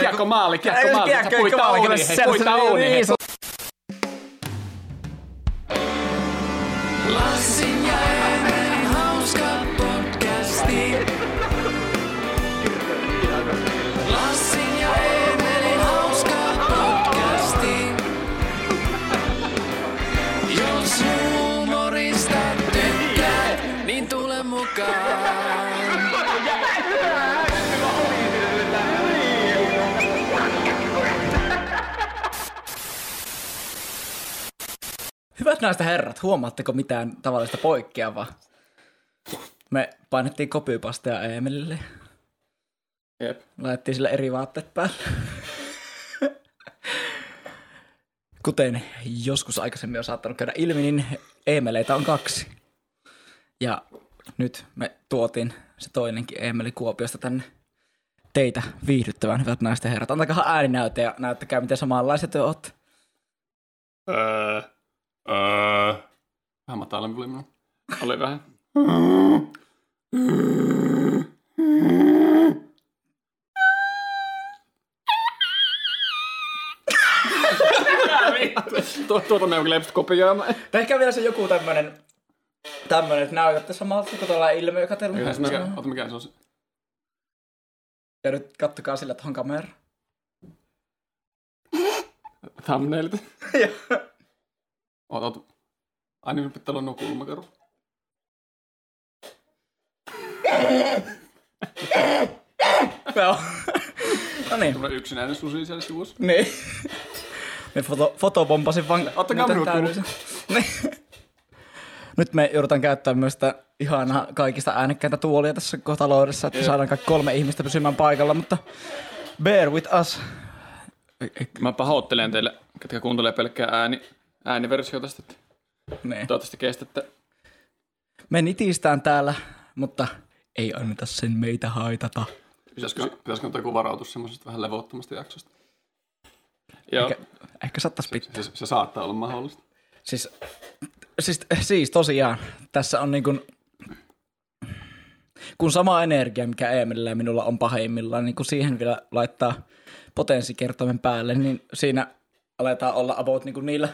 Kiekko maali, puita uuniin. Lassin ja Emelin hauska podcasti. Lassin ja Emelin hauska podcasti. Jos humorista tykkää, niin tule mukaan. Hyvät naiset herrat, huomaatteko mitään tavallista poikkeavaa? Me painettiin copypastea Emelille. Jep. Laitettiin sillä eri vaatteet päälle. Kuten joskus aikaisemmin on saattanut käydä ilmi, niin Emeleitä on kaksi. Ja nyt me tuotiin se toinenkin Emeli Kuopiosta tänne teitä viihdyttävän, hyvät naiset herrat. Antakahan ääninäyte ja näyttäkää, miten samanlaiset te ootte. Vähän matalempi oli minun. Oli vähän. Tuota me on kyllä kopioimaan. Tehkää vielä se joku tämmönen, että näytätte samalta, kun tuolla ilmeä katsellaan. Ota mikään se on se. Ja nyt kattokaa sillä tohon kameraan. Thumbnailit. Joo. Oot. Aina nyt pitää olla nuo kulmakarut. No niin. Tuollainen yksinäinen susi siellä sivussa. Niin. Me fotopompasin vaan. Ottakaa minua kuulua. Nyt me joudutaan käyttämään myös sitä ihanaa kaikista äänekkäintä tuolia tässä kotaloudessa, että saadaan kaikki kolme ihmistä pysymään paikalla, mutta bear with us. Mä pahoittelen teille, ketkä kuuntelee pelkkää ääniversio tästä. Nee. Toivottavasti kestätte. Me nitistään täällä, mutta ei anneta sen meitä haitata. Pitäisikö ottaa joku varautus semmoisesta vähän levottomasta jaksosta? Ehkä saattais pitää. Se saattaa olla mahdollista. Siis tosiaan, tässä on niin kun sama energia, mikä Emelillä ja minulla on pahimmillaan, niin kun siihen vielä laittaa potenssikertoimen päälle, niin siinä aletaan olla about niin niillä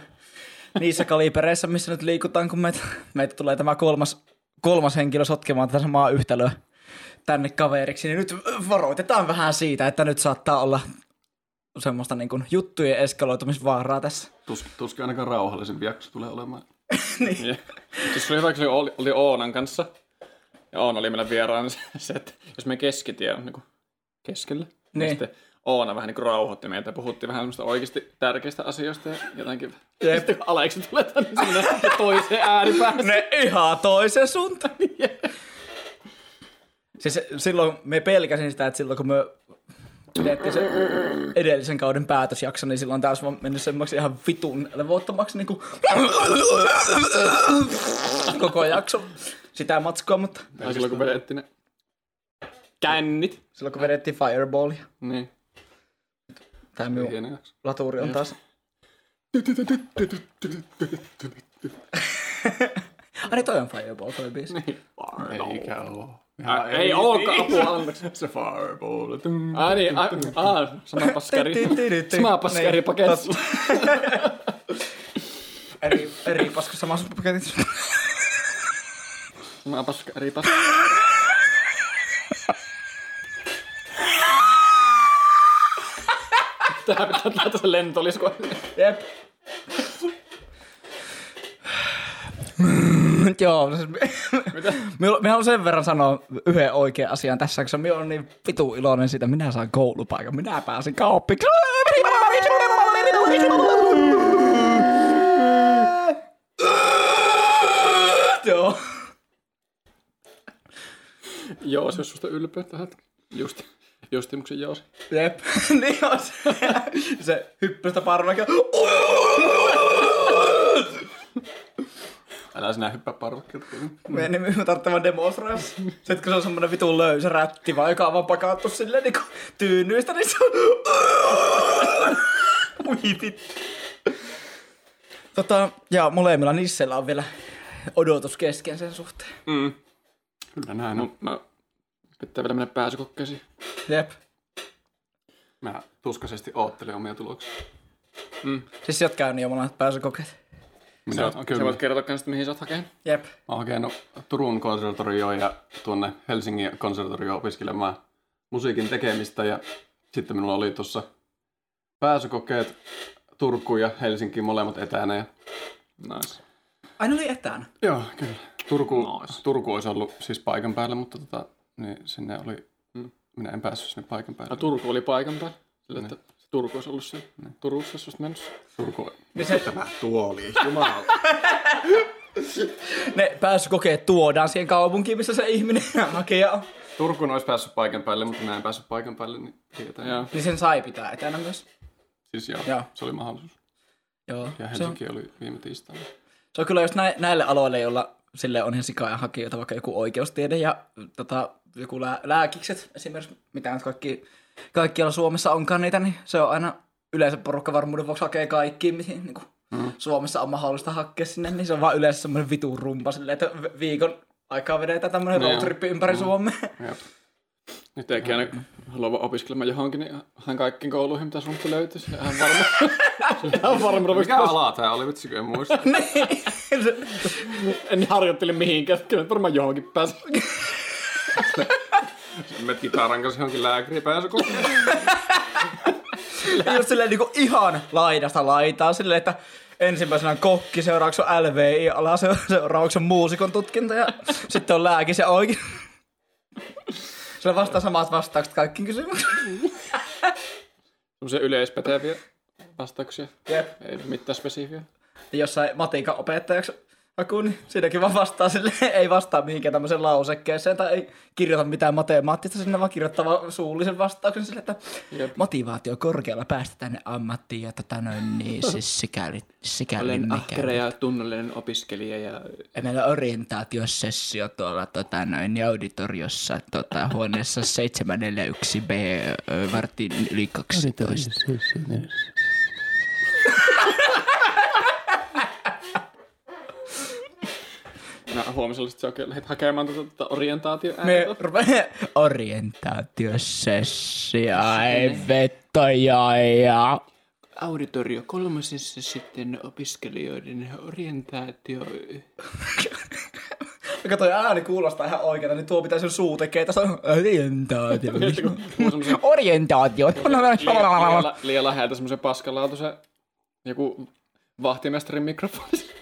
niissä kalibereissä, missä nyt liikutaan, kun meitä tulee tämä kolmas henkilö sotkemaan tätä samaa yhtälöä tänne kaveriksi, niin nyt varoitetaan vähän siitä, että nyt saattaa olla semmoista niin kuin juttujen eskaloitumisvaaraa tässä. Tuskin ainakaan rauhallisempi jakso tulee olemaan. Niin. Ja. Siis oli hyvä, kun oli Oonan kanssa, ja Oona oli meillä vieraan se, että jos me keskitie on niin kuin keskellä, niin Oona vähän niin kuin rauhoitti meitä ja puhuttiin vähän semmoista oikeasti tärkeistä asioista ja jotenkin. Jep. Sitten kun Aleksi tulee tänne toiseen ääripäässä. Ne ihan toisen suuntaan. Jep. Siis silloin me pelkäsin sitä, että silloin kun me pidettiin se edellisen kauden päätösjakso, niin silloin taas on mennyt semmoksi ihan vitun levoittomaksi niin kuin koko jakso sitä matskua, mutta silloin kun vedettiin ne kännit. Silloin kun vedettiin fireballia. Niin. Tää minun laturi on taas. Ai toi on Fireball, toi biisi. Niin. Fireball. Ei olekaan apua, anteeksi. Se Fireball. Ai niin, sama paskari paketti. Eri paska, sama paketti. Sama paska, eri paska. Tää pitää laittaa se lentolisku. Jep. Joo. Minä on sen verran sanoa yhden oikean asian tässä, koska minä olen niin vitu iloinen siitä. Minä saan koulupaikan. Minä pääsin kauppiksi. Joo. Joo, se on susta ylpeyttä hetki. Justimuksen jaos. Jep, niin on se hyppystä parvekkeja. Älä sinä hyppää parvekkeja. Me tarvitsemme demonstroja. Sitten kun se on semmoinen vitun löysä rätti, vaan joka on vaan pakattu silleen niin tyynyistä, niin se on huipit. Ja molemmilla nissellä on vielä odotus kesken sen suhteen. Kyllä näin on. Pitää vielä mennä pääsykokeisiin. Jep. Mä tuskaisesti oottelin omia tuloksia. Mm. Siis sä oot käynyt jo molemmat pääsykokeet. Sä voit kertoa kanssa, mihin sä oot hakenut. Jep. Mä oon hakenut Turun konservatorioon ja tuonne Helsingin konservatorioon opiskelemaan musiikin tekemistä. Ja sitten minulla oli tuossa pääsykokeet Turkuun ja Helsinkiin molemmat etänä. Ja... Nice. Aina oli etänä? Joo, kyllä. Turku olisi ollut siis paikan päällä, mutta niin sinne oli... Minä en päässyt sinne paikan päälle. Turku oli paikan päällä. Sillä, että Turku olisi ollut siellä. Turussa olisi mennyt. Turku. Missä tämä tuoli? Jumala. Ne pääsykokeet tuodaan siihen kaupunkiin, missä se ihminen hakee on. Turkuun olisi päässyt paikan päälle, mutta minä en päässyt paikan päälle. Niin sen sai pitää etänä myös. Siis joo. Se oli mahdollisuus. Joo. Ja Helsinki oli viime tiistaina. Se on kyllä just näille aloille, joilla... Sille on ihan sikaa ja hakijoita, vaikka joku oikeustiede ja joku lääkikset esimerkiksi, mitä nyt kaikkialla Suomessa onkaan niitä, niin se on aina yleensä porukka varmuuden vuoksi hakee kaikkiin, mihin niin Suomessa on mahdollista hakea sinne, niin se on vaan yleensä semmoinen vitun rumpa silleen, että viikon aikaa vedetään tämmöinen roadtrippi ympäri Suomea. Nyt eikä aina halua vaan opiskelemaan johonkin, niin hän kaikkiin kouluihin, mitä sun löytyisi. Hän varmaan... Mikä ala tää oli, vitsikö en muista. En harjoittele mihinkään, kyllä varmaan johonkin pääsi. Met kitaran kanssa johonkin lääkäriin pääsi kokemaan. Just silleen niin ihan laidasta laitaa, silleen, että ensimmäisenä on kokki, seuraavaksi on LVI-ala, seuraavaksi on muusikon tutkinta ja sitten on lääkis ja oikein. Sillä vastaa samat vastaukset kaikkiin kysymyksiin. Sellaisia yleispäteviä vastauksia. Jep. Ei mitään spesifiä. Ja jossain matiikan opettajaksi hakuun, niin siinäkin vaan vastaa silleen. Ei vastaa mihinkään tämmöiseen lausekkeeseen tai ei kirjoita mitään matemaattista sinne, vaan kirjoittaa suullisen vastauksen silleen, että Jep. motivaatio korkealla päästä tänne ammattiin ja siis sikäli olen ahkera ja tunnollinen opiskelija. Ja... Meillä on orientaatiosessio tuolla auditoriossa huoneessa 741B 12:15. No, huomisella sitten oikein lähdet hakemaan orientaatioäänetä. Orientaatiosessia, ei vetoja. Auditorio kolmosessa sitten opiskelijoiden orientaatio. Mikä toi ääni kuulostaa ihan oikeeta, niin tuo pitäisi suu tekee. Tässä on orientaatio. Orientaatio. Liian läheltä semmoisen paskalaatuisen joku vahtimestarin mikrofoni.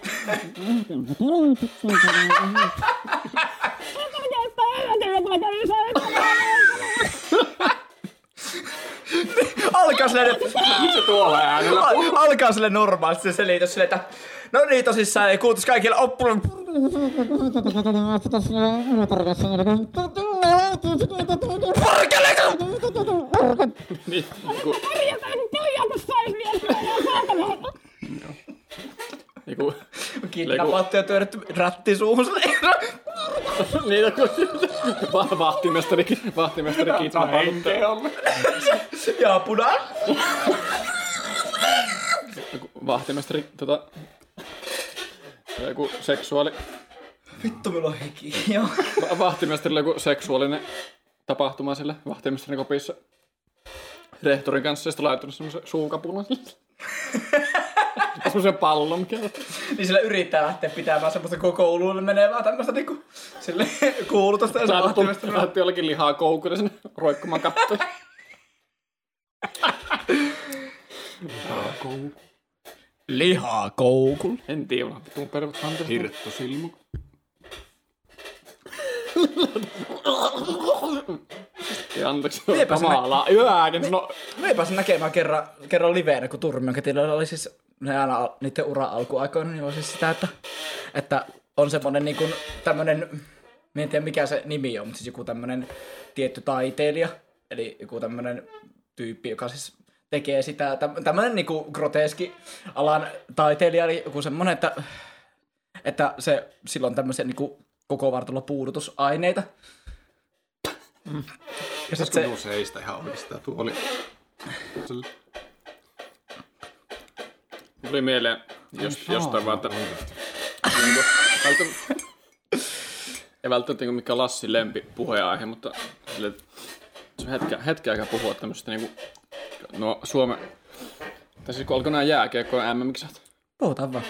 Alkaa sille normaalisti se selitys sille, että no niin tosissaan ei kuultuisi kaikille oppuun. Joku kidnappattu ja työnnetty rätti suuhun silleen. Niitä kun vahtimestari kidnappattu. Ja punan. Vahtimestari joku seksuaali. Vittu minulla on hiki, joo. Vahtimestarilla joku seksuaalinen tapahtuma sille vahtimestarin kopissa. Rehtorin kanssa sitten laittanut semmoisen suukapulan sille. Semmoisen pallon kerta. Niin sillä yrittää lähteä pitämään semmoista, kun kouluun menee vaan tämmöistä niinku silleen kuulutusta. Lähti jollekin lihaa koukuja sinne roikkumaan kattoon. Lihaa koukul. En tiedä, onhan pitää perut kantaa. Hirttosilmu. Ja anteeksi, kamalaa. Me ei pääse näkemään kerran liveenä, kun Turmiokitilöillä oli siis... Ne aina niiden uran alkuaikoina, niin on siis sitä, että on semmoinen niin kuin tämmöinen, en tiedä mikä se nimi on, mutta siis joku tämmöinen tietty taiteilija, eli joku tämmöinen tyyppi, joka siis tekee sitä, tämmöinen niin kuin groteski alan taiteilija, eli joku semmoinen, että se silloin tämmöisiä niin kuin koko vartalopuudutusaineita. Mm. Ja sitten se... Seistä ihan oikeastaan tuoli. Tuli mieleen jostain vaan, että ei välttämättä mikään Lassin lempi puheenaihe, mutta sille, se on hetki aikaa puhua tämmöistä niinku No Suomen... Tai siis kun alkoi nää jääkiekkoja MM-kisat? Puhutaan vaan.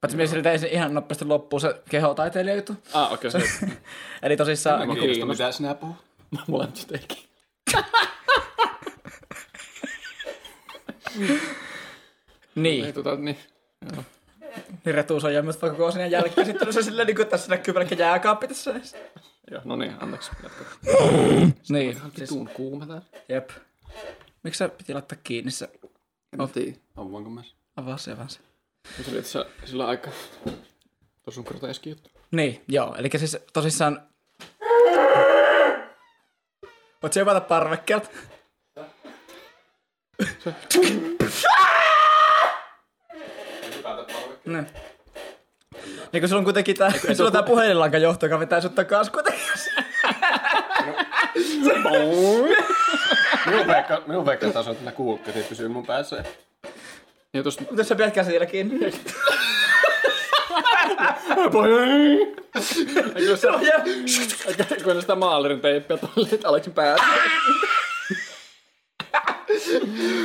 Paitsi minä siltä ihan nopeasti loppuun se kehotaiteilija juttu. Ah, okei. Okay, se... Eli tosissaan... Mä kiinnostan, mitä sinä puhuu. Mä molemmat jotenkin. Niin. Ei tuota, niin. Joo. Niin Retuus on jäänyt vaikka koko sen jälkeen. Sitten se silleen, niin kuin tässä näkyy pelkkä jääkaappi tässä. Joo, no niin, anteeksi. Niin. Ihan vituun kuuma täällä. Jep. Miksi sä piti laittaa kiinni se? En tiedä. Avaanko mä sen? Avaa se. Se oli tässä sillä aikaa. Tuossa on groteski juttu. Niin, joo. Eli siis tosissaan... Voit se jopata parvekkeelta? Ne. Niin kun sulla on kuitenkin tää, sulla tää puhelinlankajohto, joka vetää sut takas kuitenkin. Minun veikkaan taas on, että nää kuukkeet pysyy mun päässä. Miten sä pidät käsillä kiinni? Kun sitä maalerin teippiä tuolle Aleksin päässä.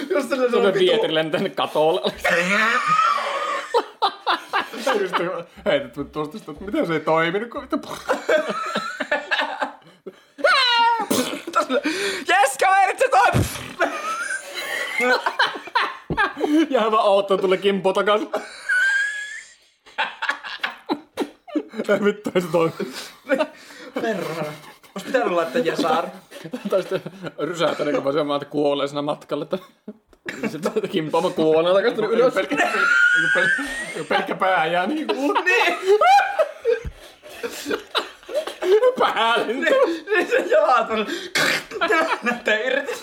Jos se on vietri lentänyt katolle. Hei, tuosta sitä, että miten se ei toiminut, kun mitä Jes, kaverit, se toimii! Ja hyvä auto tuli kimpo takas. Ei vittu, ei se toimii. Perhana. Ois pitänyt laittaa Jesaari. Tai sitten rysäätä, niin kun mä syömään, että kuolee siinä matkalla. Sitten kimpaama kuolee takas tuli ylös. Pelkkä pää jää niin kuin... Niin! Päälle! Niin se jalat on... Näyttää irti.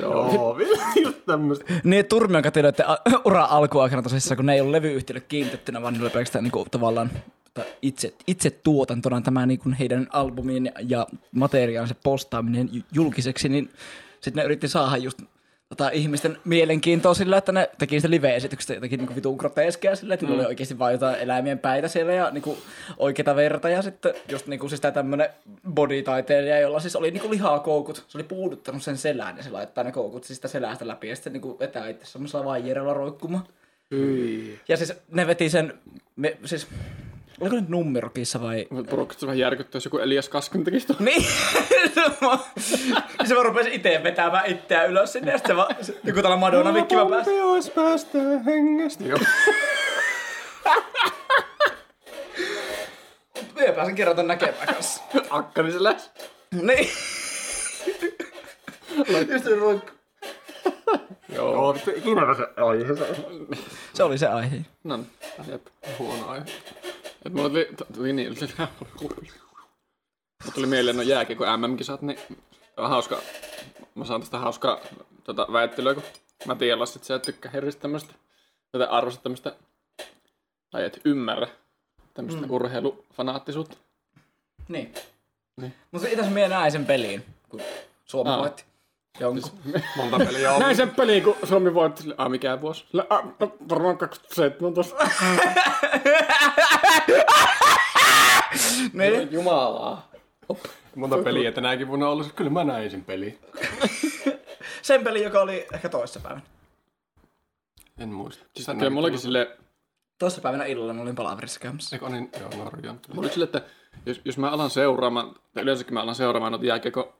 Joo, vielä tämmöstä. Niin Turmiokitilöiden uran alkuaikana tosissaan, kun ne ei ole levyyhtiölle kiinnitettynä, vaan niillä pelkästään niinku tavallaan... Itse tuotantona tämä niin kuin heidän albumien ja materiaalinsa postaaminen julkiseksi, niin sitten ne yritti saada just ihmisten mielenkiintoa sillä, että ne teki sitä live-esityksestä jotakin niin kuin vitun groteskeja sillä, että niillä oli oikeasti vain jotain eläimien päitä siellä ja niin kuin oikeata verta ja sitten just niin kuin siis tämmöinen bodytaiteilija, jolla siis oli niin kuin lihaa koukut, se oli puuduttanut sen selään ja se laittaa ne koukut siis sitä selästä läpi ja sitten niin kuin vetää itse semmoisella vaijerolla roikkumaan. Ja siis ne veti sen, siis... Oliko nyt numerokissa vai... Porukka vähän järkyttää, jos joku Elias Kasken tekisi tuolla. Niin! Se vaan rupesi itse vetämään itseään ylös sinne, ja sitten vaan... Joku täällä Madonna-mikki vaan pääsi. Pompeos päästä hengestä. Joo. Minä pääsen kerran ton näkemään kanssa. Akkani se läs. Niin. Just on roikku. Joo. Ikinä se aihe. Se oli se aihe. No niin. Jep. Huono aihe. Et mulla tuli mieleen, no jääkiekko MM-kisat, niin hauska, mä saan tästä hauskaa väittelyä, kun mä tiedän, että sä tykkää herristä tämmöstä, tätä arvostaa tämmöstä, tai et ymmärrä tämmöstä urheilufanaattisuutta. Niin. Mutta itäs mä näin sen peliin, kun Suomi voitti. Jonkun. Monta peliä on. Näin sen peliin, kun Suomi voitti sille, mikään vuosi? Sille, varmaan 2017. Niin. Jumalaa. Monta peliä tänäänkin vuonna ollut, kyllä mä näin sen peliin. Sen peli, joka oli ehkä toissapäivänä. En muista. Siis kyllä mullakin silleen... Toissapäivänä illalla mä olin palaverissa käymässä. Eikö niin? Joo, Norjaan. Mulla oli silleen, että jos mä alan seuraamaan, tai yleensäkin mä alan seuraamaan noita jääkiekko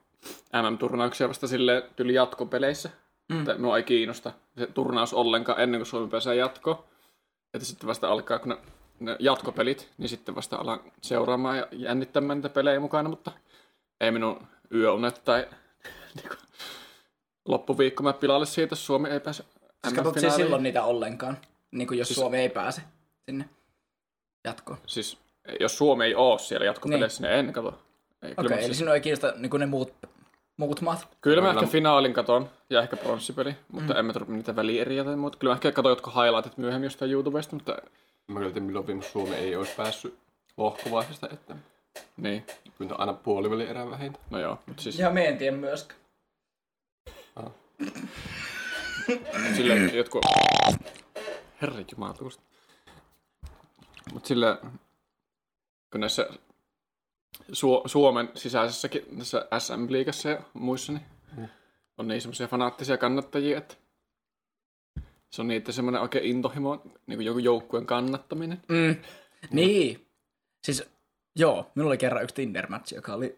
MM-turnauksia vasta silleen tyli jatkopeleissä. Että minua ei kiinnosta se turnaus ollenkaan ennen kuin Suomi pääsee jatkoon. Että sitten vasta alkaa, kun ne jatkopelit, niin sitten vasta alan seuraamaan ja jännittämään niitä pelejä mukana, mutta ei minun yöunet tai loppuviikko mä pilalle siitä, jos Suomi ei pääse MM-finaaliin. Siis katsot siis silloin niitä ollenkaan, niin kuin jos siis, Suomi ei pääse sinne jatkoon. Siis jos Suomi ei ole siellä jatkopeleissä, niin en katso. Okei, eli sinua ei kiinnosta niin ne muut maat? Kyllä mä ehkä finaalin katon ja ehkä pronssipeli, mutta en mä tarvitse niitä välieriä tai muuta. Kyllä mä ehkä katon jotkut highlightit myöhemmin jostain YouTubesta, mutta... Mä kyllä tein, milloin viimeksi Suomi ei olisi päässyt lohkovaiheesta etten. Niin. Kyllä on aina puoliväli erää vähintään. No joo, mutta siis... Ja mä en tiedä myöskään. Ah. Silleen jotkut... Herranjumalatusta. Mut silleen... Kun näissä... Suomen sisäisessäkin tässä SM-liigassa ja muissa niin on niin semmoisia fanaattisia kannattajia, että se on niitä semmoinen oikein intohimo, niin kuin joku joukkueen kannattaminen. Mm. Niin. Siis joo, minulla oli kerran yksi Tinder-match, joka oli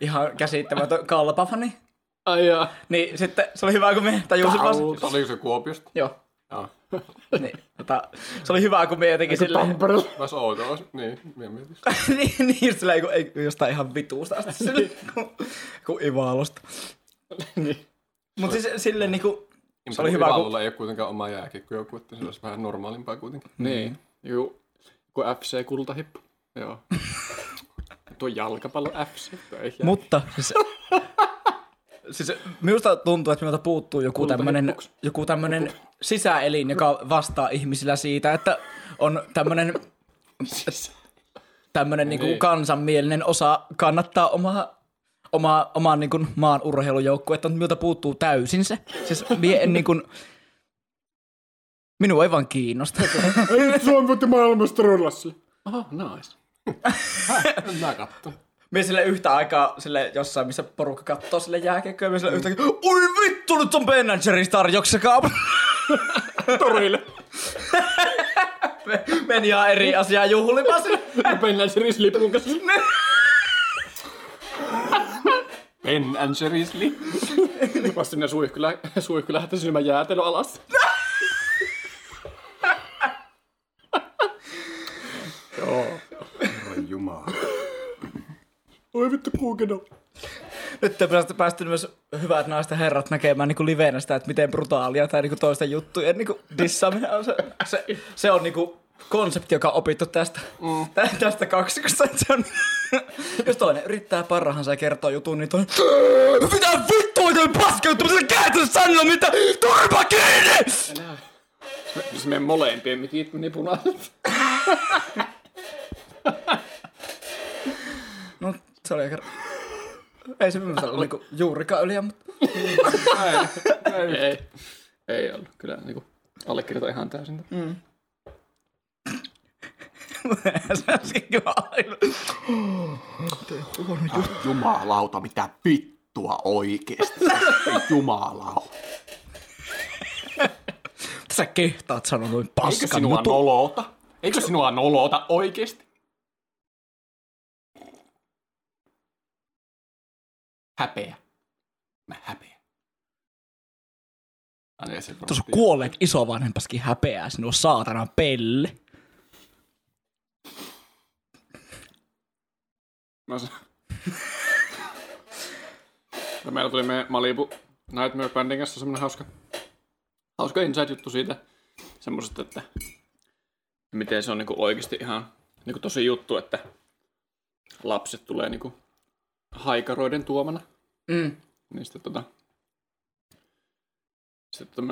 ihan käsittämätön kalpafani. Ai jaa. Niin sitten se oli hyvä, kun me tajusin vasta. Oliko se Kuopiosta? Joo. Joo. Niin, se oli hyvä, kun me jotenkin silleen... Tampereella. Mä ois outoa, niin, mietin. Niin, just silleen, kun jostain ihan vituusta asti silleen, kun Ivalosta. Niin. Mut siis silleen niinku... Se oli hyvä, kun... Ivalolla ei oo kuitenkaan omaa jääkiekkojoukkuetta, että se olisi vähän normaalimpaa kuitenkin. Niin, juu, kun FC Kultahippu. Joo. Tuo jalkapallo FC, tuo ei jää. Mutta... Siis minusta tuntuu, että minulta puuttuu joku tämmönen sisäelin, joka vastaa ihmisillä siitä, että on tämmönen niin kuin kansanmielinen osa kannattaa omaa niin kuin maan urheilujoukkuetta, että minulta puuttuu täysin se. Siis minua ei vaan kiinnosta. Ei Suomi voitti maailmanmestaruudella. Aha, nice. Mä katson. Mie sille yhtä aikaa sille jossain, missä porukka kattoo sille jääkiekköä, mie sille yhtäkkiä, oi vittu, nyt on Ben & Jerry's tarjouksia torille. Meni ihan eri asiaa juhlimaan sille. Ben & Jerry's lipun kanssa. Ben & Jerry's lipun. Vasta sinne suihky lähtee sinne jäätelö alas. Joo. Herran jumala. Oi vittu kuukeno. Nyt on päästynyt myös hyvät naisten herrat näkemään niin liveenä sitä, että miten brutaalia tai niin toista juttuja niin dissaaminen on. Se on niin konsepti, joka on opittu tästä kaksikosta. Jos toinen yrittää parrahansa ja kertoo jutun, niin toinen... Mitä vittua toi paskeutumisella käytännössä sanoa, mitä turpa kiinni! Elää. Se meidän molempien mikit meni punaiset. No... Se oli kerran. Ei se minusta ollut niinku juurikaan yliä, mutta... Ei ollut. Kyllä niinku allekirjoita ihan täysin. Se olisikin kyllä aina. Jumalauta, mitä vittua oikeesti. Jumalauta. Sä kehtaat sanoa noin paskan. Eikö sinua nolota oikeesti? Häpeä. Mä häpeän. Tuossa kuolleet isovanhempaskin häpeää sinua saatanan pelle. Meillä tuli meidän Malibu Night Bandin kanssa semmonen hauska inside-juttu siitä. Semmosesta, että miten se on niinku oikeesti ihan niinku tosi juttu, että lapset tulee niinku haikaroiden tuomana. Niin sitten sitten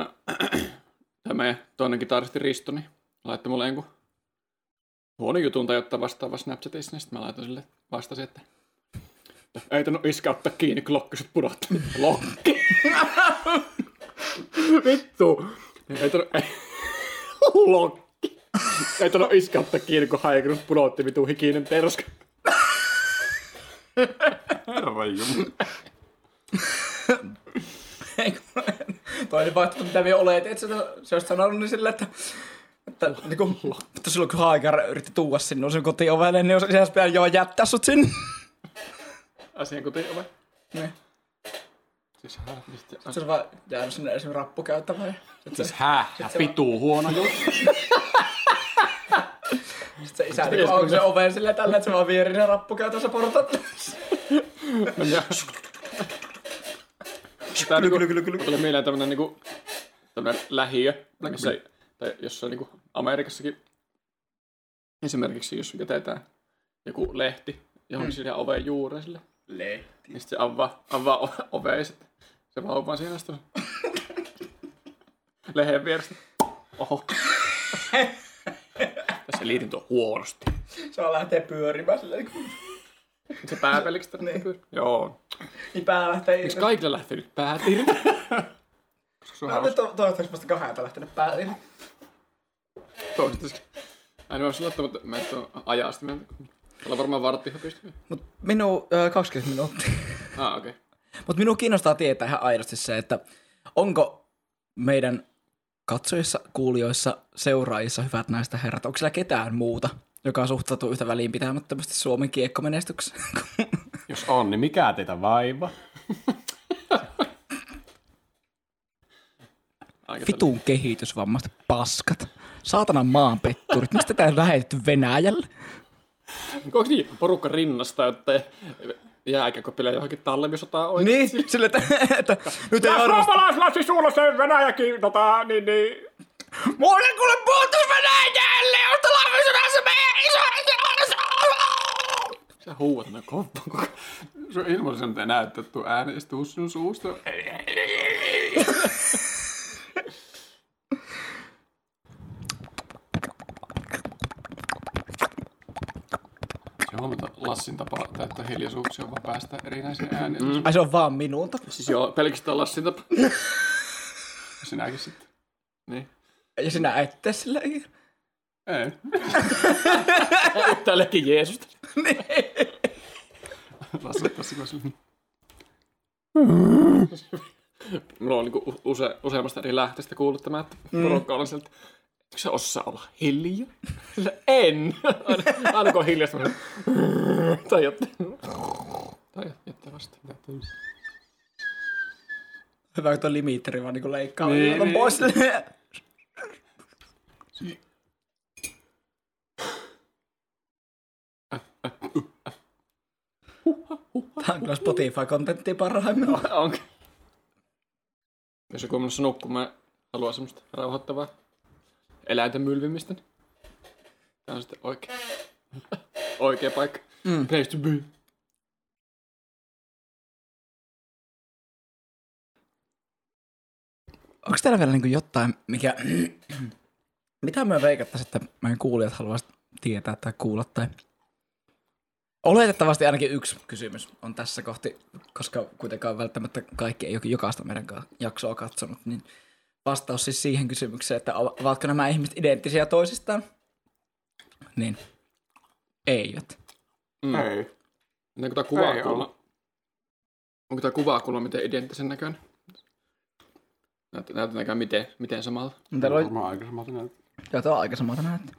tämä toinen kitaristi Risto niin laittoi mulle jonkun huono jutun tai jotain vastaavaa Snapchatissa, niin sitten mä laitoin sille vastasin, että ei tainnut iskä ottaa kiinni, kun lokkiset pudottaa. Lokki! Vittu! Lokki! Ei tainnut iskä ottaa kiinni, kun haikaroiset pudotti vitu hikinen perska. Herran jumala. Toinen vaihtoehto, mitä minä oletin, että se olisi sanonut niin sillä, että silloin kun haikara yritti tuua sinun sen kotiovelle, niin olisi pitänyt jo jättää sut sinne. Asian kotiove? Niin. Siis hää? Se on vaan jäänyt sinne esimerkiksi rappukäytävään. Siis hää? Pituu huono juttu. Sitten se isä niinku auki sen oven silleen tällä, että se vaan vierinen rappu käy tuossa portaat. Tää niinku tulee mieleen tämmönen lähiö, tai jossain niinku Amerikassakin. Esimerkiksi jos jätetään joku lehti johonkin siihen oven juureen silleen. Lehti. Niin sit se avaa oveen ja sitten se vauvaa siinä asti. Lehen vierestä. Oho. Se liitin tuo huonosti. Se vaan lähtee pyörimään silleen. Se pääpeliksi tästä niin. Pyörimään? Joo. Niin pää lähtee irti. Eikö kaikille lähtee nyt päät irti? No nyt toivottavasti vasta kahdelta lähtenyt päät irti. Toivottavasti. Aina mä oon sillä, että mä et oo ajaa sitä mieltä. Ollaan varmaan varttihapistoja. Mut minua 20 minuuttia. Ah, okei. Okay. Mut minua kiinnostaa tietää ihan aidosti se, että onko meidän katsojissa, kuulijoissa, seuraajissa hyvät näistä herrat, onko siellä ketään muuta, joka suhtautuu yhtä väliinpitämättömästi Suomen kiekkomenestykseen? Jos on, niin mikä teitä vaiva? Vitun kehitysvammaiset paskat. Saatanan maanpetturit. Mistä tää on lähetetty Venäjälle? Onko niin? Porukka rinnasta, että jääkäkö pelejä johonkin talvisotaan oikein? Niin, sille, että nyt ei arvosta. Suomalaislapsi suulla sen Venäjäkin, niin. Mulle kuule puhuttu Venäjälle! On talvisodassa meidän iso! Sä huuat ne koppaan. Sun ilmoisen te näytettu ääni istuu sun suusta. Lassin tapa täyttää hiljaisuuksia, vaan päästä erinäisiä ääniä. Ai se on vaan minulta? Siis joo, pelkästään Lassin tapa. Sinäkin sitten. Niin. Ja sinä et tee sillä ikinä? Ei. Tälläkin Jeesusta. Niin. Lassi ottaa sikoisilleen. Mulla on niinku useammasta eri lähteestä kuullut tämä, että porukka on sieltä. Eikö sä osaa olla hiljaa? En! Aina kun on hiljaa, semmoinen. Tai jättää vasta. Hyvä, kun tuo limiitteri vaan niinku leikkaa. Niin, niin. Pois. Tää on kyllä Spotify-kontenttia parhaimmillaan. Onko? Jos joku on menossa nukkumaan, haluaa semmoista rauhoittavaa eläinten mylvimistä. Tämä on sitten oikea paikka. Place to be. Onko täällä vielä niin kuin jotain, mikä... Mitä mä veikattaisiin, että meidän kuulijat haluaisivat tietää tai kuulla? Tai... Oletettavasti ainakin yksi kysymys on tässä kohti, koska kuitenkaan välttämättä kaikki ei jokaista meidän jaksoa katsonut, niin... Vastaus siis siihen kysymykseen, että ovatko nämä ihmiset identtisiä toisistaan? Niin. Eivät. Ei. Onko tämä kuvakulma? Onko tämä kuvakulma miten identtisen näköinen? Näytetäänkään miten samalta? Tämä on aika samalta näyttää. Joo, tämä on aika samalta näyttää.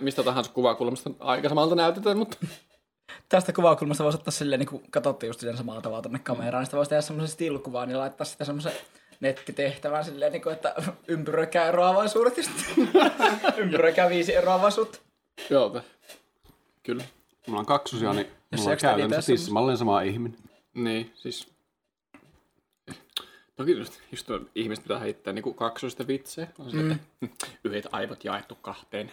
Mistä tahansa kuvakulmasta aika samalta näytetään, mutta... Tästä kuvakulmasta voisi ottaa silleen, niin kun katsottiin just sen samalla tavalla tuonne kameraan, niin sitä voisi tehdä semmoisen stilkuvaan ja laittaa sitä semmoisen... Nettitehtävän silleen, että ympyrökää eroavaisuudet ja sitten ympyrökää 5 eroavaisuutta. Joo, kyllä. Mulla on kaksosia, niin mulla on käytännössä tismalleen sama ihminen. Niin, siis... Toki just ihmiset pitää heittää niin kaksoista vitsejä. On se, että yhdet aivot jaettu kahteen.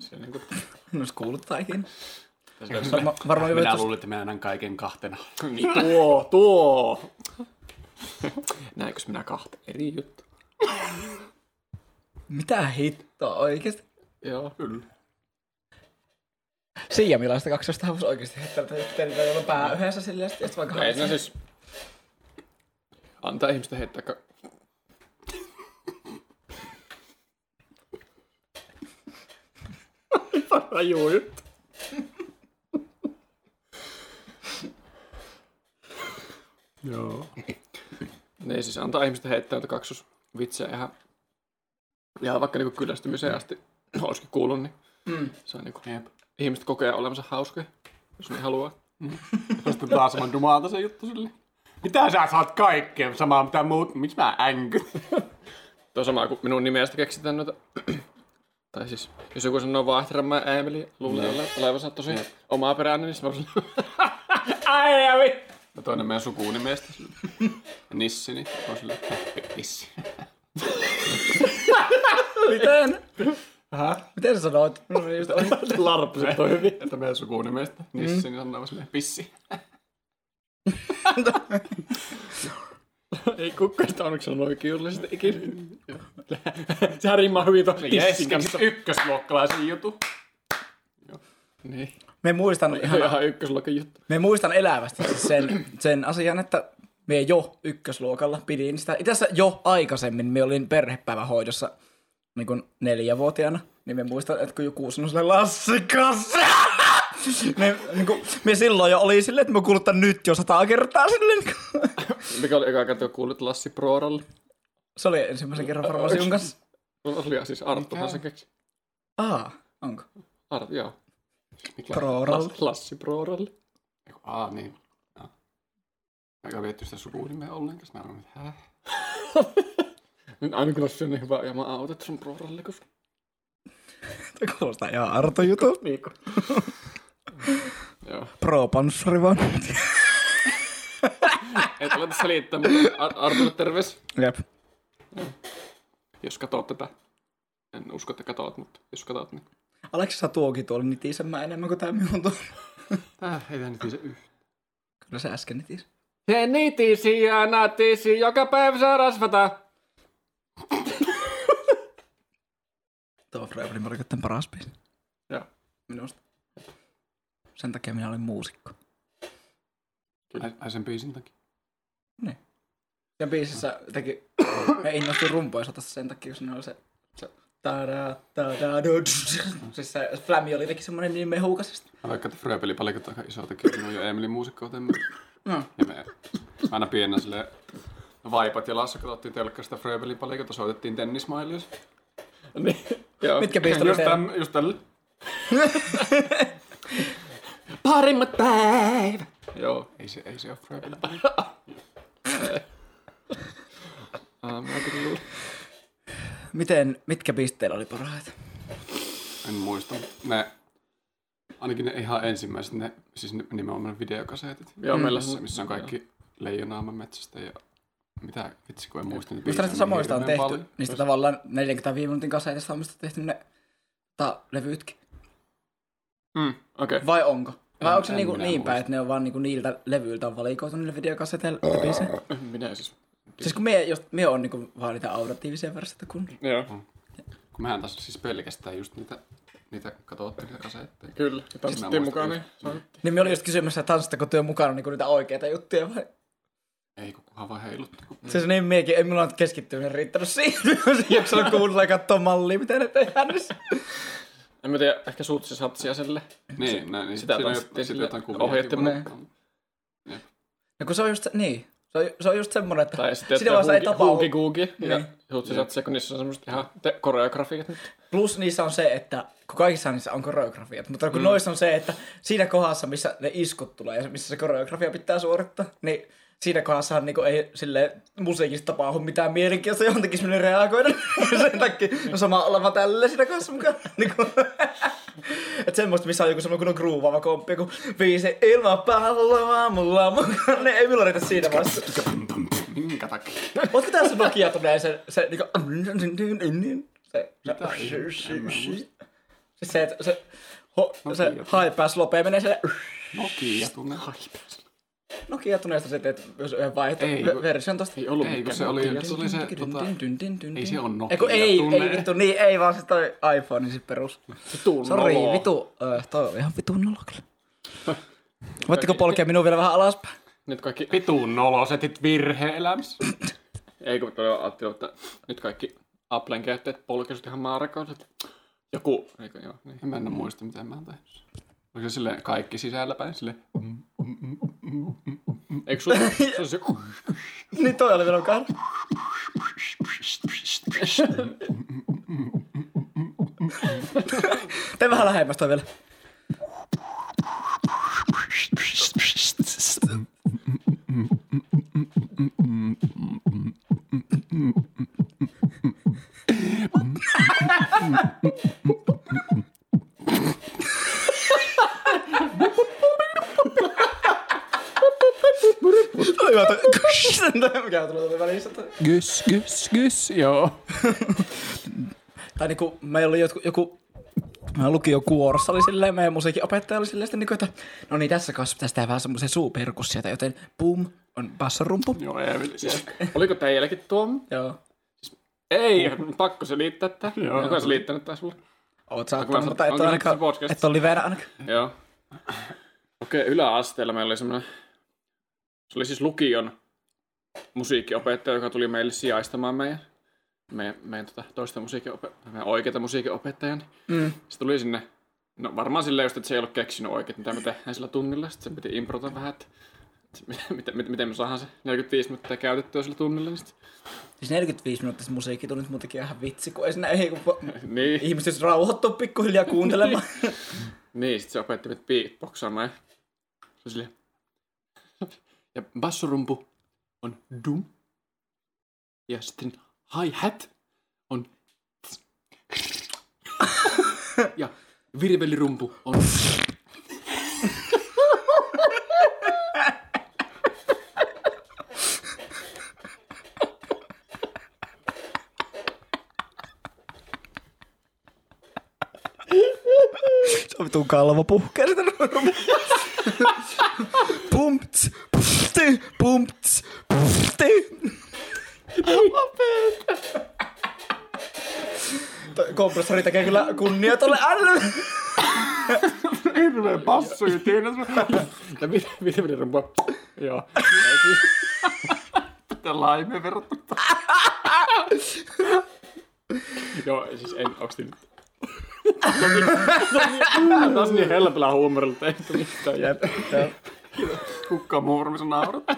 Se on niin kuin... No se kuuluttaa ikinä. Minä luulin, että minä näen kaiken kahtena. Niin, tuo! Näinkö minä kahta eri juttu? Mitä hittoa oikeesti? Joo, kyllä. Siinä millaista kaksosta haluaisi oikeesti heittää, jolla pää yhdessä silleen, ja sitten vaan no, siis... Antaa ihmistä heittää raju juttu. Joo. Niin, siis antaa ihmisten heittää noita kaksosvitsejä ihan vaikka niinku kyllästymiseen asti olisikin kuullut, niin saa niinku ihmiset kokea olevansa hauskoja, jos ne haluaa. Sitten taas saman dumalta se juttu silleen. Mitä sä saat kaikkea samaa mitä muut? Miksi mä änkyn? Tuo sama kuin minun nimestä keksitään noita. Tai siis, jos joku sanoo Vaahterama ja Emeli, luulee olevansa tosi omaa peräinen, niin se on silleen. Ja toinen meidän sukunimestä. Nissini. On silleen, Pissi. Miten? Miten sä sanoit? Larpset on hyvin. Että meidän sukunimestä. Nissini sanoo silleen, Pissi. Ei kukkasta onneksi sanoo kiullisesti ikinä. Sehän rimmaa hyvin tuossa Pissin kanssa. Ykkösluokkalaisen jutu. Niin. Me muistan elävästi sen asian, että me jo ykkösluokalla pidin sitä. Itse asiassa jo aikaisemmin me olin perhepäivähoidossa niin 4-vuotiaana. Niin me muistan, että kun joku sanoi sille Lassikassa. Me silloin jo oli silleen, että me kuuluttan nyt jo 100 kertaa silleen. Mikä oli eka kertaa kuulut Lassi Prooralle? Se oli ensimmäisen kerran farmasiun kanssa. Oli siis Arttuhan sen keksi. Aa, onko? Arttu, joo. Prooralle. Lassi Prooralle. Aa, niin. Aika vietty sitä sukunimeä ollenkaan, mä arvan, että hää? Aina kun Lassi on niin hyvä ja mä autettu sun Prooralle, koska... Tämä kuulostaa ihan Artun jutun. Pro-panssari vaan. Et ole tässä liittää, mutta Artulle terveys. Jep. Jos katot tätä. En usko, että katot, mutta jos katot, niin... Aleksa tuokin tuolla nitisemään enemmän kuin tää minun tuolla. Tää ei tää nitise yhtään. Kyllä se äsken nitisi. Se nitisi ja natisi, joka päivä saa rasvata. Tuo on Freeberin Marketten paras biisi. Joo. Minusta. Sen takia minä olin muusikko. Ai sen biisin takia? Niin. Sen biisissä teki... Me innostin rumpoisota sen takia, kun oli se... Siis se flämi oli teki semmoinen niin mehuukasesti. Vaikka että Freebeli palikot aika iso takia, kun on jo Emelin muusikko. No. Ja me aina pienä silleen... Vaipat ja Lasso katsottiin telkkarista Freebelin palikot ja soitettiin tennismailius. Niin. Joo. Mitkä biisit oli teillä? Just tälle. Parimmat päivä! Joo, ei se oo Freebelin. Mitkä biisit teillä oli parhaita? En muista. Ainakin ne ihan ensimmäiset, ne nimenomaan videokasetit. Joo, meillä se, missä on kaikki leijonaamme metsästä ja... Mitä vitsi, kun en muista. Mistä näistä samoista on tehty? Paljon. Niistä tavallaan 45 minuutin kaseetista on tehty ne levytkin. Okay. Vai onko? Vai onko se niin päin, että ne on vaan niiltä levyiltä on valikoitunut niille videokaseteille? Minä siis... Siis kun me on vaan niitä auditiivisia versioita kun... Joo. Kun mehän taas siis pelkästään just niitä katsotte niitä kasetteja. Kyllä, ja tanssittiin mukaan. Niin me olin just kysymässä, että tanssitteko työn mukana niitä oikeita juttuja vai... Ei, kukaan vaan heiluttu. Se on niin miekin. Ei minulla ole keskittyminen riittänyt siihen. Jos on kuunnella ja katsoa mallia, mitä ne tehdään. En mä tiedä, ehkä suutsi satsia selle. Niin, näin. Sitä tanssittiin sille ohjattiin mukaan. Ja kun se on just niin. Se on just semmoinen, että... Tai sitten jotain huuki ja suutsi satsia, kun niissä on semmoiset ihan koreografiat nyt. Plus niissä on se, että... Kun kaikissa niissä on koreografiat, mutta kun noissa on se, että... Siinä kohdassa, missä ne iskut tulee ja missä se koreografia pitää suorittaa, niin... Siinä kohdassahan niinku ei silleen musiikista tapahdu mitään mielenkiintoista, johon tekisi minun reagoida. Sen takia on sama oleva tälle siinä kohdassa mukaan. Että semmoista, missä on joku semmoinen kunnon groovaava komppi, kun biisi ilman palloa mulla on mukaan. Ne ei minulla riitä siinä vaiheessa. Minkä takia? Ootko tässä Nokia tulee se niinku... Se, että se high-pass lopee menee siellä... Nokia tulee high-pass. Nokia tuneesta se teet yhden vaihtoversion tosta. Ei ollut mikään. Ei se on Nokia tunne. Ei vittu, niin ei vaan se toi iPhone siis perus. Sori vitu, toi on ihan vitun nolo kyllä. Voitteko polkea minua vielä vähän alaspäin? Nyt kaikki vitun nolosetit virhe-elämässä. Ei kun todella ajattelin, että nyt kaikki Applen käyttäjät polkevat ihan maarakoiset. Joku, eikö joo, niin. Mä en muista mitä mä oon tehnyt. Onko se silleen kaikki sisälläpäin? Silleen... Eikö sulla? Se on se... Niin toi oli vielä kahden. Tee vähän lähemmäs toi vielä. Mikä on tullut välistä? Gys, joo. Tai niinku, meillä oli joku lukiokuorossa oli silleen, meidän musiikinopettaja oli silleen, niinku, että no niin, tässä kanssa pitäisi tehdä vähän semmoisia suuperkussioita, joten boom, on bassarumpu. Joo, oliko teilläkin tuo? Joo. Ei, pakko se liittää tähän. Onko se liittänyt taas mulle? Oot saattanut, mutta et ole ainakaan, et ole liveenä ainakaan. Joo. Okei, yläasteella meillä oli semmoinen, se oli siis lukion musiikkiopettaja, joka tuli meille sijaistamaan meidän. meidän toista oikeita musiikinopettajan. Mm. Se tuli sinne, no varmaan silleen just, että se ei ollut keksinyt oikein, mitä me tehdään sillä tunnilla. Sitten se piti improta vähän, että miten me saadaan se 45 minuuttia käytettyä sillä tunnilla. Niin siis 45 minuuttia se musiikkitunnit muutenkin ihan vitsi, kun ei siinä niin. Ihmiset rauhoittuu pikkuhiljaa kuuntelemaan. Niin, sitten se opetti meitä beatboxaamaan. Se silleen. Ja bassorumpu on dum. Ja sitten hi-hat on tss. Ja virvelirumpu on tss. Se on vitun kalvo puhkee sitä rumpua. Pumts, pufti, pumts, pufti. Lopeta. Kompressori tekee kyllä kunnia tolle älylle. Hirveen passuja tiinä. Ja miten rumpua? Joo. Pitää laimeen verrattuna. Joo, siis en oksin. Tämä on niin helpellä huumorilla tehty mitään. Jättää. Kukkaan muurumisen naurattaa.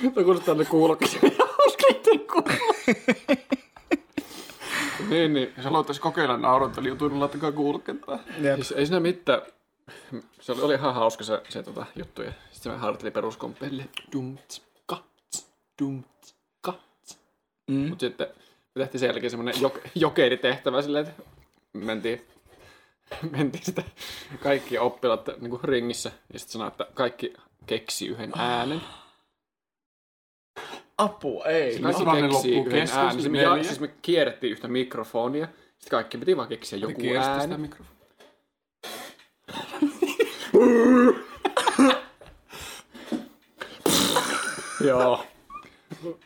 Tämä kuulostaa ne kuuloksia. Niin. Jos haluattaisiin kokeilla naurattaa, niin jutuin laittakaa kuuloketta. Siis ei siinä mitään. Se oli ihan hauska se juttu. Ja sitten me harjoittelin peruskompelle. Dumts, kats, dumts, kats. Mutta sitten me tehtiin sen jälkeen semmoinen jokeritehtävä silleen, että mentiin sitä kaikkia oppilaita niinku ringissä ja sitten sanoi, että kaikki keksi yhden äänen. Apua, ei. Sitten kaikki keksii yhden äänen. Siis me kierrettiin yhtä mikrofonia. Sitten kaikki piti vaan keksiä joku ääni. Joo.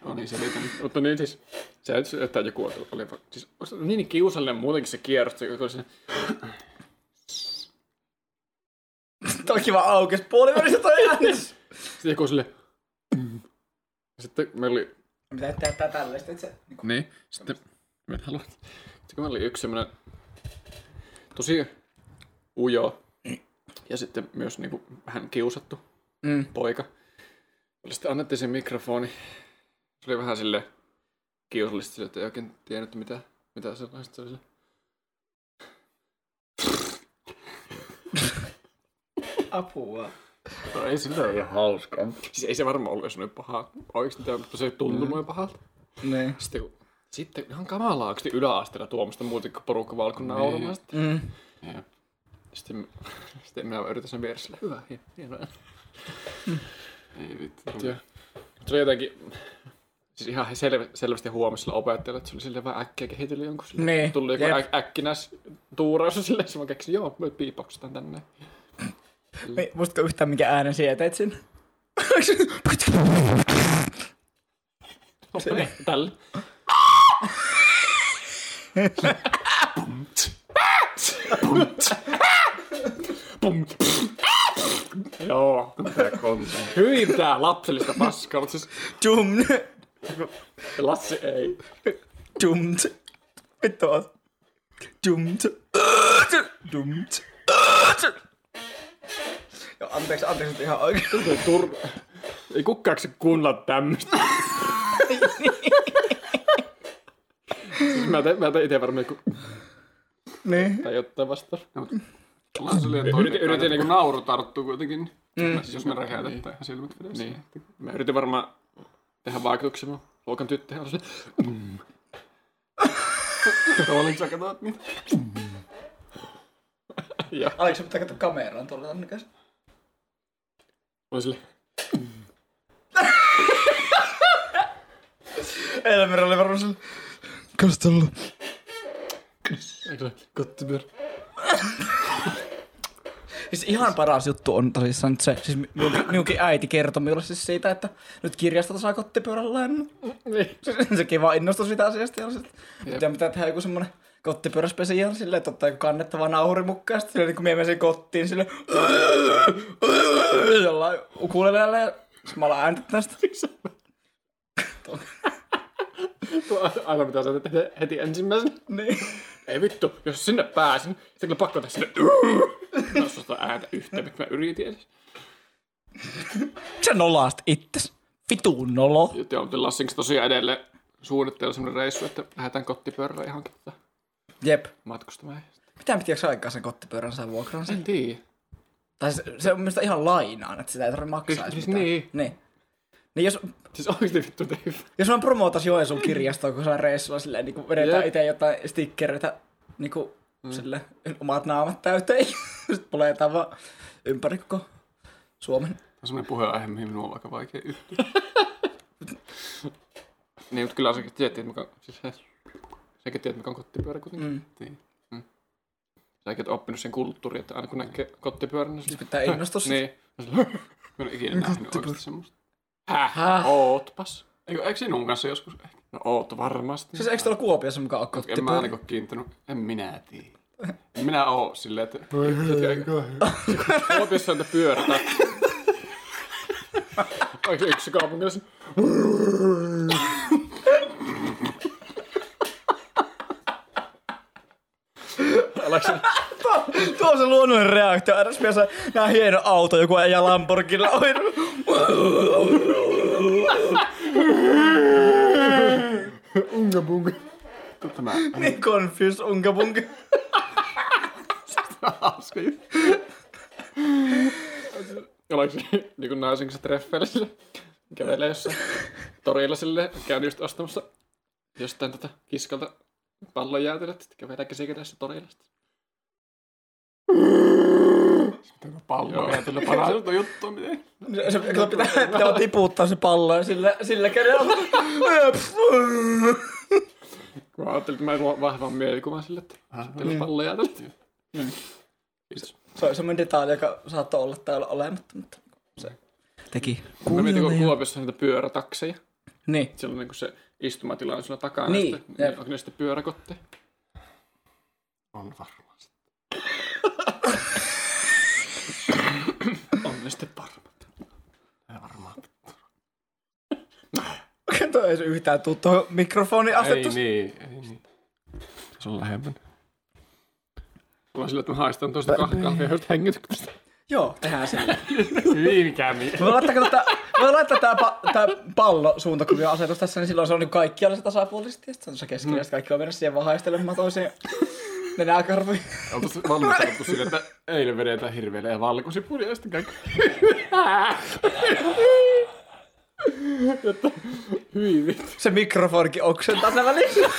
No niin, selitän. Mutta niin siis. Se ei että joku oli siis niin kiusallinen muutenkin se kierros, se oli sinne. Tämä on kiva aukes puolivälissä toi äänes. Sitten joku sille. Sitten meillä oli. Mitä et tehdä tällaista, et se. Niin, sitten me et halua. Sitten meillä oli yksi semmonen tosi ujo ja sitten myös niinku vähän kiusattu poika. Sitten annettiin se mikrofoni. Se oli vähän silleen. Kiusallisesti sille, että ei oikein tiennyt, mitä sellaista oli. Apua. No ei sillä ihan hauskaa. Siis ei se varmaan ollut, jos on pahaa. Oikeasti se ei tuntunut noin pahalta. Ne. Sitten ihan kamalaa yläasteella tuomasta muuten, kun porukka valkoi nauramaan. Sitten minä yritän sen viedä sille. Hyvä, hienoa. Ei vittu. Se oli jotenkin. Siis ihan selvästi huomasi sillä opettajalla, että se oli silleen vähän äkkiä kehitellyt jonkun silleen. Niin. Tuli joku äkkinäs tuuraus ja silleen, mä keksin, joo, me piipaksetaan tänne. Muistatko yhtään minkä äänen sietät sinne? Tällä. Joo. Hyvin tää lapsellista paskaa, mutta siis. Lassi ei. Dumt. Vittua. Dumt. Dumt. Joo, anteeksi nyt ihan oikein. Ei kukkaaks kuunnella tämmöstä. Siis mä tein ite varmaan joku. Niin. Tai jotain vastaan. Yritin niinku nauru tarttuu kuitenkin. Jos me räkäytetään silmät vedessä. Niin. Mä yritin varmaan tehdään vaikutuksia mun luokan tyttöjä. Kato, oliko sä katsoit niitä? Oliko sä pitää katsoa kameraan tuolla tannikäs? Oli silleen. Elmer oli varmaan silleen. Kastella. Kottipyörä. Siis ihan paras juttu on tosissaan nyt se, siis minunkin äiti kertoi minulle siis siitä, että nyt kirjastolta saa kottipyörällä lainaa. Niin. Se kiva innostui sitä asiasta. Pitää tehdä joku semmoinen kottipyöräspesiaali silleen, että ottaa kannettavaa naurimukkaa. Sitten silleen, kun minä menen kotiin silleen, jollain ukuleleellä ja samalla ääntetään sitä. Tuo aina pitää saada tehdä heti ensimmäisenä. Niin. Ei vittu, jos sinne pääsin, sitten kyllä pakko tehdä sinne. Nostusta ääntä yhteen, mikä mä yritin edes. Sä nolaast itses. Vituun nolo. Joo, mutta Lassinko tosiaan edelleen suunnitteilla semmoinen reissu, että lähdetään kottipöörään ihan kittää. Jep. Matkustamaan. Mitä pitiäks aikaa sen kottipöörän saa vuokraan sen? En tiiä. Tai se on mielestäni ihan lainaan, että sitä ei tarvitse maksaa. Siis niin. Niin. Niin jos... Siis oikeesti vittu teivä. Jos mä promootas Joensuun kirjastoon, kun saa reissua silleen, niin kun vedetään itse jotain stickereitä, niin kun silleen omat naamat täyteen. Sitten poletaan vaan ympäri koko Suomen. On semmoinen puheenaihe, mihin minua on aika vaikea yhtyä. Niin, mutta kyllä sekin tietää, että mikä on kottipyörä kuitenkin. Säkin oot oppinut sen kulttuurin, että aina kun näkee kottipyörän, niin... Pitää innostua sitä. Niin. Mä en ikinä nähnyt oikeasti semmoista. Häh? Ootpas. Eikö sinun kanssa joskus? No oot varmasti. Siis eikö täällä Kuopiossa mukaan ole kottipyörä? En mä ainakaan kiintynyt. En minä tiedä. En minä oo silleen, että... Kuopiossa on te pyörätä. Oikein yksi kaupungissa. Tuo on se luonnollinen reaktio. Aina mielessä nää hieno auto, joku ajaa Lamborghini. Ungabunga. Niin confused ungabunga. Sitä hauska juttu. Oliko niinku naisinko se treffeillä sille? Kävelee jossain torilla sille. Käyn just ostamassa jostain tätä kiskalta pallonjäätelöt. Sitten kävelee käsikädessä torilla. Sitten on pallonjäätelö. Parhaat on juttu. Se pitää tiputtaa se pallo ja sillä kädellä. Kun ajattelin, että mä en vahvan mielikuvan sille, että teillä on pallonjäätelöt. Kiitos. Se on semmoinen detaali, joka saattoi olla täällä olematta, mutta se teki. Mä mietin, kun Kuopiossa on niitä pyörätakseja. Niin. Siellä on niin se istumatila on siellä takana. Niin. Onko ne sitten pyöräkotteja? On varmasti. On ne sitten varmat. Ei varmaan pittu. Tuo ei se yhtään tuu tuohon mikrofoniin asetus. Ei niin. Se on lähemmän. Mä sillä, että mä haistan tuosta kahvia ja hengityksestä. Joo, tehdään sillä. Viinkämiä. Mä voin laittaa tää pallosuuntakuvio asetus tässä, niin silloin se on niin kaikkialla se tasapuolisesti. Ja sitten se on tuossa keskellä, että kaikki on mennä siihen vaan haistelemaan toisiin nenäkarviin. Oltais valmisteltu sille, että eilen vedetään hirveellä ja valkosipulia ja sitten kaikki... Se mikrofonkin oksentaa sen välissä.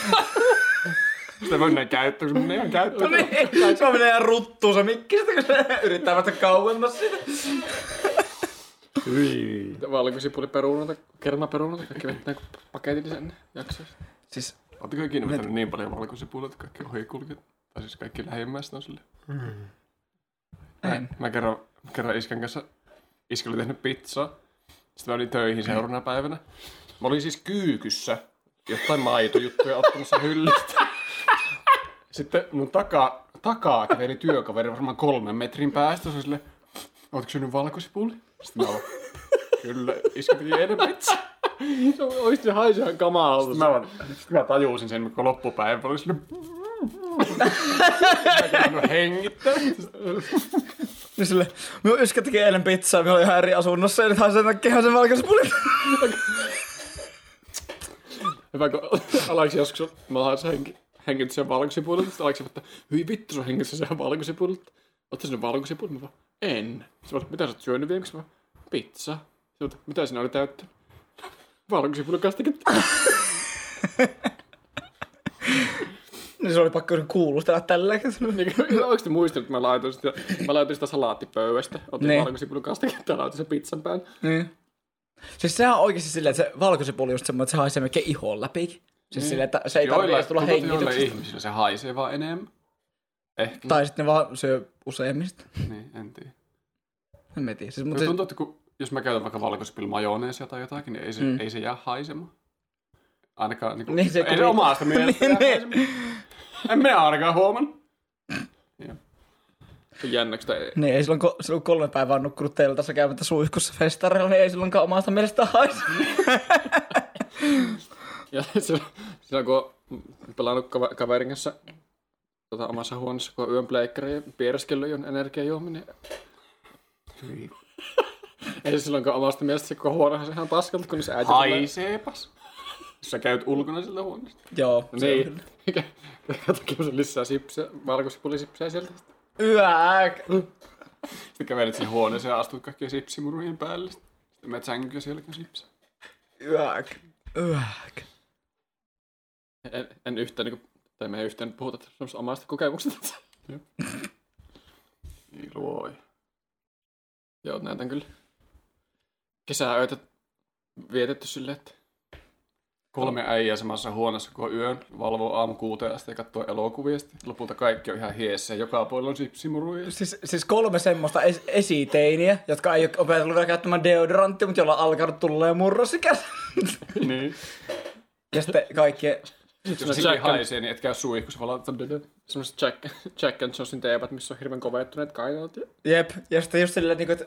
Sitä voi mennä käyttöön, kun menee käyttöön. No niin, se menee ihan ruttuun se mikkistä, kun se yrittää päästä kauemmas siitä. Hyi. Valkosipuliperunoita, kermaperunoita, kaikki vettää paketillisen jaksoista. Siis... Oletteko ikinä vetänyt niin paljon valkosipuloita, että kaikki ohikulkijat? Tai siis kaikki lähimmäiset on silleen. Mä kerran iskän kanssa, iskä oli tehnyt pizzaa. Sitten mä olin töihin seuraavana päivänä. Mä olin siis kyykyssä jotain maitojuttuja ottamassa hyllystä. Sitten mun takaa käveli työkaveri varmaan 3 metrin päästä. Se on silleen, ootko syönyt valkosipuli? Sitten mä oon, kyllä, iskä piti enemmän itse. Se on oikeasti haisee kamalta. Sitten mä tajusin sen, kun loppupäivä oli silleen... Mä hengittää. Ja silleen, minun iskä teki eilen pizzaa, minä olin ihan eri asunnossa ja nyt haisee sen valkosipuli. Hyvä, kun alaksi joskus mä haisee henki. Hengityt sen valkosipulilta. Sitten Aleksi että hyi vittu, sä hengityt sen valkosipulilta. Ootko sinne valkosipulilta? Mä vaan, en. Sitten mitä sä oot syönyt viimeksi? Mä vaan, pizza. Sitten mitä sinä oli täyttänyt? Valkosipulikastikinta. Niin se oli pakko kuulustella tälleen. Ootko te muistanut, että mä laitoin sitä salaattipöydästä. Otin valkosipulikastikinta ja laitoin sen pizzan päälle. Niin. Siis sehän on oikeasti silleen, että se valkosipuli just semmoinen, että se haisee melkein ihon läpi. Siis silleen, että se ei tarvitse tulla hengityksestä. Joille ihmisille se haisee vaan enemmän. Ehkä. Tai sitten ne vaan syö useimmista. Niin, en tiedä. En mä tiedä. Siis, mutta tuntuu, että kun, jos mä käytän vaikka valkosipulmajoneesia tai jotakin, niin ei se jää haisemaan. Ainakaan niinku... Niin, ei se omasta mielestä niin. En minä ainakaan huomannut. Joo. Se on jännäks tai... Niin, ei silloin 3 päivää on nukkunut teillä tässä käymättä suihkussa festarilla, niin ei silloinkaan omasta mielestä haise. Ja silloin kun on pelannut kaverin kanssa omassa huoneessa, kun on yön pleikkari, piereskellyt on energiajuominen. Ei silloin kun omasta mielestä, kun on huoneessa ihan paskalta, kun se äiti tulee. Haiseepas! Sä käyt ulkona siltä huoneesta. Joo, niin. Katsotaan se lisää sipsiä, valkosipulisipsiä sieltä. Yääk! Sitten kävelet sen huoneeseen ja astut kaikkien sipsimurujen päälle. Sitten menet sänkyä siellä sipsiä. Yääk! Yääk! En yhtään niinku, tai me ei yhtään puhuta semmoista omasta kokemuksesta. Niin luoi. Joo, näytän kyllä. Kesäöitä vietetty silleen, että 3 äijää samassa huoneessa koko yön, valvoo aamu 6 asti ja katsoo elokuvia. Lopulta kaikki on ihan hiessä ja joka puolella on sipsimuruja. Siis 3 semmoista esiteiniä, jotka ei ole opetellut vielä käyttämään deodoranttia, mutta jolla on alkanut tulleen murrosikäs. Niin. Ja sitten kaikki... Jos silti haisee, niin et käy suihkussa, vaan laitetaan semmoiset Jack and Johnson teepat, missä on hirveän kovettuneet kainalot. Jep, ja sitten just silleen, että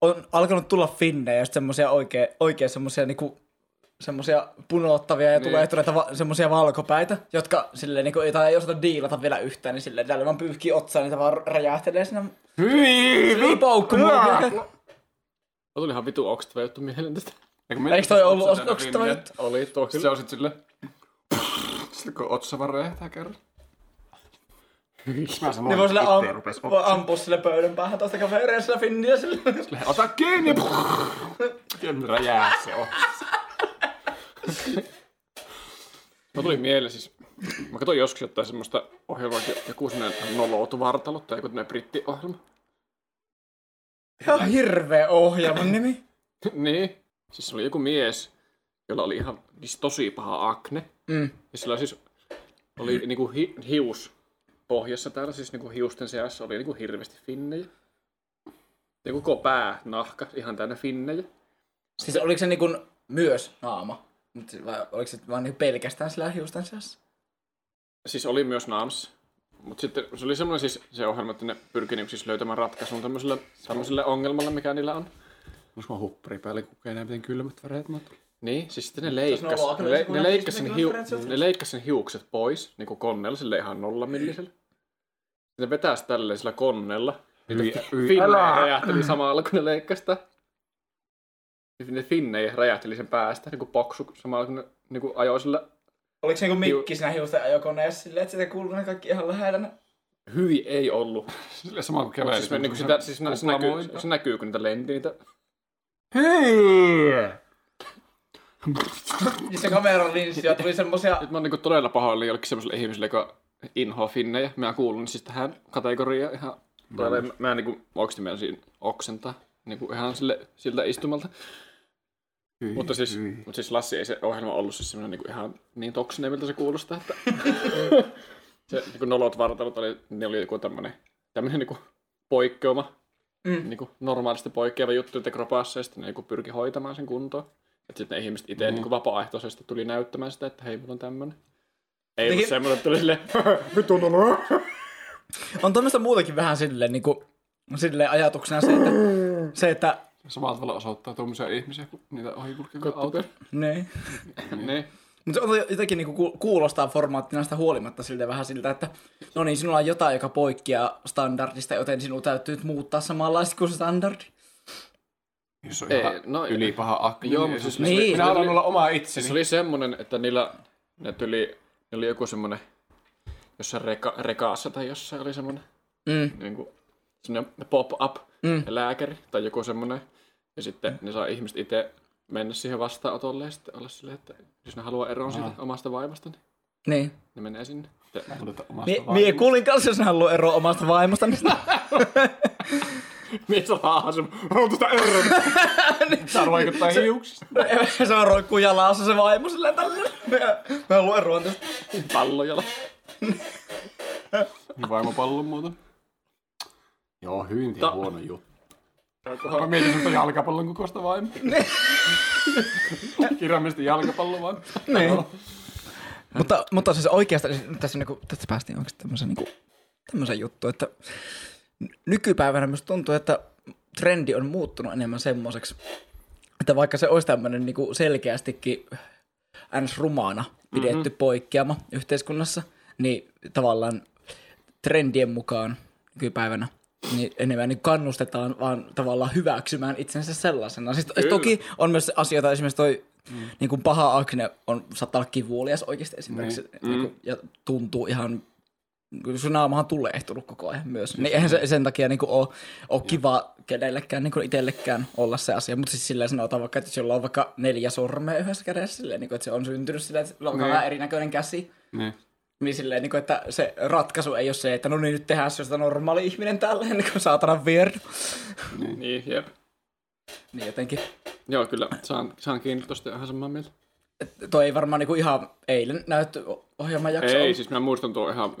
on alkanut tulla finnejä ja sitten semmoisia oikein semmoisia... semmoisia punottavia ja niin. Tulee tuolla semmoisia valkopäitä, jotka silleen niinku, ei osata diilata vielä yhtään, niin silleen täällä vaan pyyhkii otsaan, niin se vaan räjähtelee sinne. Hyi! Paukkumuokia! Mä tulin ihan vitu oksettava juttu mieleen tästä. Eikö toi ollut oksettava juttu? Oli, tuoksi se on sit silleen. Sitten kun otsa vaan räjähtää kerran. Ne voi sille ampua sille pöydän päähän toista kaveria sillä finniä silleen. Silleen ota kiinni! Kyllä räjää se otsa. Mä tulin mieleen siis, mä katsoin joskus jotain semmoista ohjelmaa, joku semmoinen Noloutuvartalo tai joku tämmöinen brittiohjelma. Ihan hirveä ohjelman nimi. Niin, siis se oli joku mies, jolla oli ihan siis tosi paha akne. Mm. Ja sillä siis oli niinku hius pohjassa täällä, siis niinku hiusten seassa oli niinku hirveästi finnejä. Ja koko pää, nahka, ihan täynnä finnejä. Siis oliko se niinku... Myös naama. Mutta oliko se vaan niinku pelkästään sillä hiusten seassa? Siis oli myös naamassa. Mutta sitten se oli semmoinen siis se ohjelma, että ne pyrkii siis löytämään ratkaisun tämmöiselle ongelmalle, mikä niillä on. Olis mä huppari päälle, kun ei näe miten kylmät väreet mä tullut. Niin, siis sitten ne leikkas sen hiukset pois, niinku konnella, sille ihan nollamillisellä. Ne vetäis tälleen sillä konnella. Finne räjähteli samalla, kun ne leikkas sitä. Ne finnejä räjähteli sen päästä, niinku paksu, samalla kun ne niinku ajoi sillä... Oliko se niinku mikki siinä hiusten ajokoneessa silleen, että sitä kuului ne kaikki ihan lähellä? Hyi ei ollut. Silleen sama kuin kävelee. Siis, niinku se näkyy, kun niitä lentii niitä... Hei! Ja se kameran linssiä tuli semmosia... Nyt mä oon niinku todella pahoilla jollekin semmoiselle ihmiselle, joka inhoa finnejä. Mä kuulun siis tähän kategoriaan ihan... Mä en niinku oikeesti mennä siinä oksentaa. Niinku ihan siltä istumalta. Mutta siis Lassi ei se ohjelma ollut siis semmoinen niinku ihan niin toksinen, miltä se kuulostaa, että se niinku nolot vartalut oli, ne oli joku tämmöinen niinku poikkeuma, niinku normaalisti poikkeava juttu, että kropassa ja sitten ne niinku pyrki hoitamaan sen kuntoon. Että sitten ne ihmiset itse niinku vapaaehtoisesti tuli näyttämään sitä, että hei, mulla on tämmönen. Ei ollut semmoinen, että tuli silleen, vittu noloa. On tämmöistä muutakin vähän silleen niinku, silleen ajatuksena se, että samalla tavalla osoittaa tuommoisia ihmisiä, kun niitä ohikulkevia autoja. Niin. Mutta se jotenkin niinku kuulostaa formaattina sitä huolimatta siltä vähän siltä, että no niin, sinulla on jotain, joka poikkeaa standardista, joten sinun täytyy nyt muuttaa samanlaista kuin standardi. Jos on ihan ylipaha akne. Joo, mutta siis niin. Minä haluan olla oma itseni. Se oli semmoinen, että niillä oli joku semmoinen jossain rekaassa tai jossain oli semmoinen niinku... Semmoinen pop-up lääkäri tai joku semmoinen. Ja sitten ne saa ihmiset itse mennä siihen vastaanotolle ja sitten olla silleen, että jos ne haluaa eroon siitä omasta vaimasta, niin ne menee sinne. Mie kuulin kanssa, jos ne haluaa eroon omasta vaimasta, niin sitä... Mie saa semmoinen, haluan tuosta eroon. Saa roikuttaa hiuksista. Saa roikkuu jalassa se vaimo silleen tälleen. Me haluan eroon tästä. Pallojala. Vaimopallon muuta. Joo, hyvin huono juttu. Mä mietin semmoista jalkapallon kukosta vain. Kirjaimellisesti jalkapallo vain. Niin. Mutta siis oikeastaan, tässä päästiin oikeasti tämmöisen juttuun, että nykypäivänä myös tuntuu, että trendi on muuttunut enemmän semmoiseksi, että vaikka se olisi tämmöinen selkeästikin ns. Rumaana pidetty poikkeama yhteiskunnassa, niin tavallaan trendien mukaan nykypäivänä niin enemmän niin kannustetaan vaan tavallaan hyväksymään itsensä sellaisena. Siis toki on myös asioita, esimerkiksi toi niin kuin paha akne on, saattaa olla kivulias oikeasti esimerkiksi, niin kuin, ja tuntuu ihan, sun naamahan tulee ehtunut koko ajan myös. Niin eihän se sen takia niin kuin ole kiva kenellekään, niin kuin itsellekään olla se asia. Mutta siis silleen sanotaan vaikka, että jos jolla on vaikka 4 sormea yhdessä kädessä, silleen, niin kuin, että se on syntynyt silleen, että on vähän erinäköinen käsi. Niin silleen, niin kuin, että se ratkaisu ei ole se, että no niin nyt tehdään se normaali ihminen tälleen, niin kuin saatana weird. Niin, jep. Niin jotenkin. Joo, kyllä. Saan kiinni tuosta ihan samaa mieltä. Toi ei varmaan niinku ihan eilen näytty ohjelman jakso. Ei, siis mä muistan tuo ihan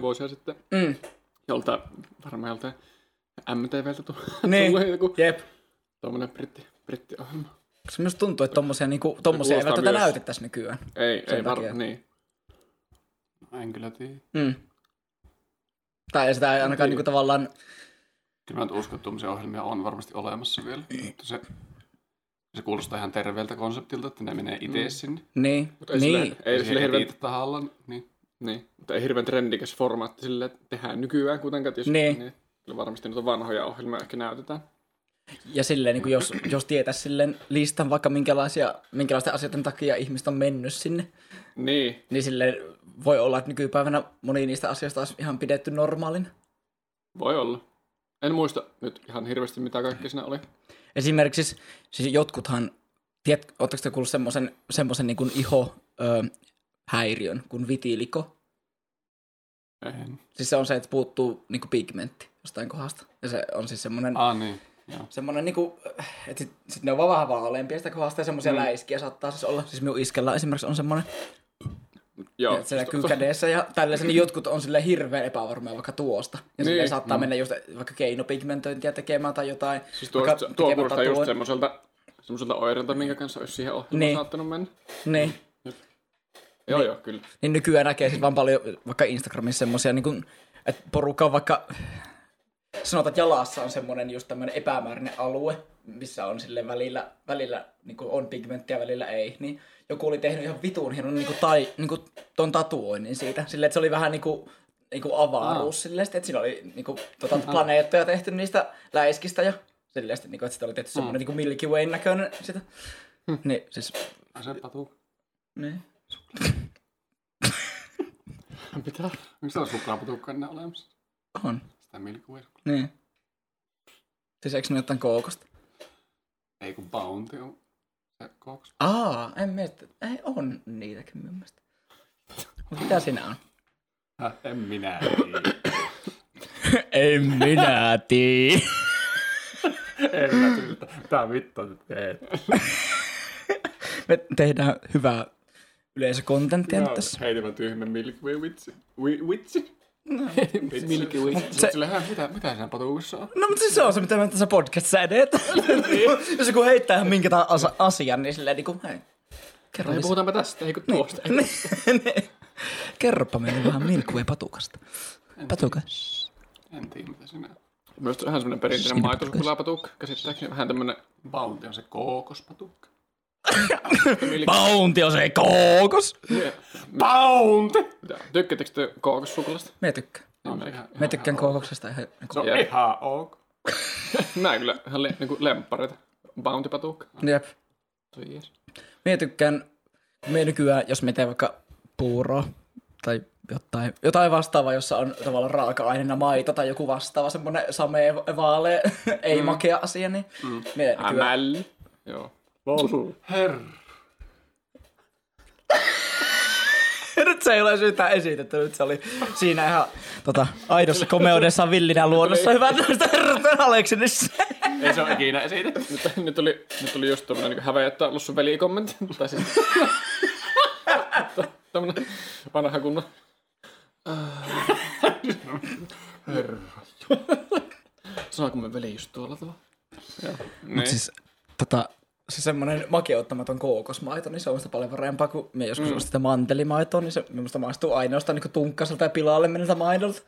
vuosia sitten. Varmaan joltain MTVltä tulee joku tommonen brittiohjelma. Se myös tuntuu, että tommosia ei välttämättä näytettäisi nykyään. Ei varmaan, niin. En kyllä tiedä. Tai sitä ei ainakaan niinku tavallaan... Kyllä mä nyt uskon, että tuommoisia ohjelmia on varmasti olemassa vielä, mutta se kuulostaa ihan terveeltä konseptilta, että ne menee itse sinne. Niin. Mutta ei hirveän trendikäs formaatti sille tehdään nykyään kuitenkaan, jos kyllä varmasti nyt on vanhoja ohjelmia ehkä näytetään. Ja silleen, niin kuin jos tietäisi silleen listan vaikka minkälaisten asioiden takia ihmiset on mennyt sinne, niin silleen voi olla, että nykypäivänä moni niistä asioista olisi ihan pidetty normaalina. Voi olla. En muista nyt ihan hirveästi, mitä kaikki siinä oli. Esimerkiksi siis jotkuthan, ootteko te kuullut semmoisen niin kuin ihohäiriön kuin vitiliko? En. Siis se on se, että puuttuu niin kuin pigmentti jostain kohdasta. Ja se on siis semmoinen, semmoinen niin kuin, että sit ne on vaan vähän vaaleampia sitä kohdasta ja semmoisia läiskiä saattaa siis olla. Siis minun iskellä esimerkiksi on semmoinen. Joo. Ja se näkyy kädessä ja tällaisen, niin jotkut on silleen hirveän epävarmoja vaikka tuosta. Ja silleen saattaa mennä just vaikka keinopigmentointia tekemään tai jotain. Siis tuo kuulostaa just semmoiselta oireelta, minkä kanssa olisi siihen ohjelmaan saattanut mennä. Niin. Joo, kyllä. Niin nykyään näkee siis vaan paljon vaikka Instagramissa semmoisia, niin että porukka on vaikka... Sanotaan, että jalassa on semmoinen just tämmöinen epämääräinen alue, missä on silleen välillä niin kuin on pigmenttiä, välillä ei. Niin joku oli tehnyt ihan vitun hienon niin kuin ton tatuoinnin siitä. Silleen, että se oli vähän niin kuin avaruus silleen, että siinä oli niin kuin, planeettoja tehty niistä läiskistä ja silleen, että sitä oli tehty semmoinen niin kuin Milky Wayn näköinen sitä. Niin, siis... Se tatu. Niin. Pitää. Miksi on suklaaputukka enää olemassa? On. Niin. Siis eikö ne jotain kookosta? Ei kun Bounty on kookosta. En miettä. Ei on niitäkin minun mielestä. Mutta mitä sinä on? En minä tiedä. En minä tiedä. En minä tiedä. Mitä vittua nyt teet? Me tehdään hyvää yleisökontenttia nyt tässä. Heitävä tyhmä Milky Way vitsi. No, Milky Way. Mitä siinä patuussa on? No, mutta siis se on se, mitä me tässä podcastissa edetään. Jos joku heittää minkä asian, niin silleen niinku, hei, kerro. Puhutaanpa tästä, eikö tuosta. Kerropa meille vähän Milky Way patukasta. Patukas. En tiedä, mitä sinä. Myös vähän semmoinen perinteinen maitosukulaapatukka. Käsittääkseni vähän tämmönen Bounty on se kookospatukka. Bounty on se kookos! Yeah. Bounty! Tykkäättekö te kookossukulasta? Me tykkään. Me tykkään kookoksesta ihan... Se on ihan ok. Nää kyllä ihan lemppareita. Bounty-patukka. Jep. Me tykkään... Me nykyään, jos me teemme vaikka puuroa tai jotain vastaavaa, jossa on tavallaan raaka-aineena maito tai joku vastaava semmonen samee vaalee, ei makea asia, niin... Ämälli. Joo. Valsu. Herra. Nyt se ei ole syytä esitetty. Nyt se oli siinä ihan aidossa komeudessa, villinä luonnossa. Hyvä tästä herran Aleksinissa. Ei se ole ikinä esitetty. Nyt oli just tommonen niin häveä, että ollut sun velikommentti. Tai siis... Tämmönen vanha kunnon. Herra. Sanoinko me veli just tuolla tavalla? Joo. Mut siis se semmoinen makeuttamaton kookosmaito, niin se on sitä paljon parempaa kuin me joskus on sitä mantelimaitoa, niin se minusta maistuu ainoastaan niin tunkkaiselta ja pilaalle meneltä maidolta.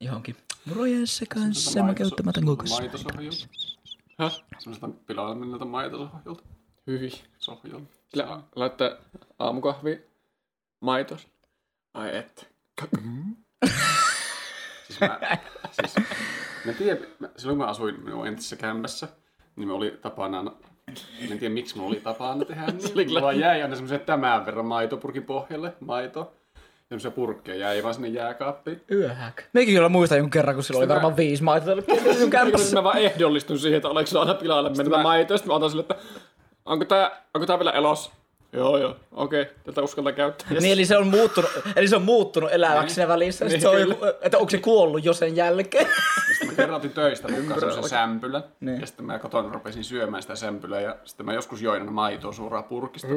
Johonkin murojen sekaan se makeuttamaton kookosmaito. Semmoisesta pilaalle meneltä maitosohjolta. Hyi. Sohjolla. Sillä laittaa aamukahvi, maitos. Ai että. Silloin kun mä asuin minun entisessä kämpässä, niin me oli tapana... En tiedä, miksi me oli tapana tehdä niin. Mulla jäi aina semmoisen tämän verran maitopurkin pohjalle. Maito. Semmoisia purkkeja jäi vaan sinne jääkaappiin. Yöhäk. Meikin kyllä muistan jonkun kerran, kun silloin oli varmaan 5 maitoa täällä kämpässä. Mä vaan ehdollistun siihen, että olenko aina pilalle mennyt maitoa. Sitten mä otan sille, että onko tää vielä elossa? Joo. Okei. Tätä uskaltaa käyttää. Yes. Niin, eli se on muuttunut eläväksi siinä välissä. Niin, että onko se kuollut jo sen jälkeen? Sitten mä kerran otin töistä mukaan semmoisen sämpylän. Niin. Ja sitten mä kotona rupesin syömään sitä sämpylää. Ja sitten mä joskus join maitoa suoraan purkista.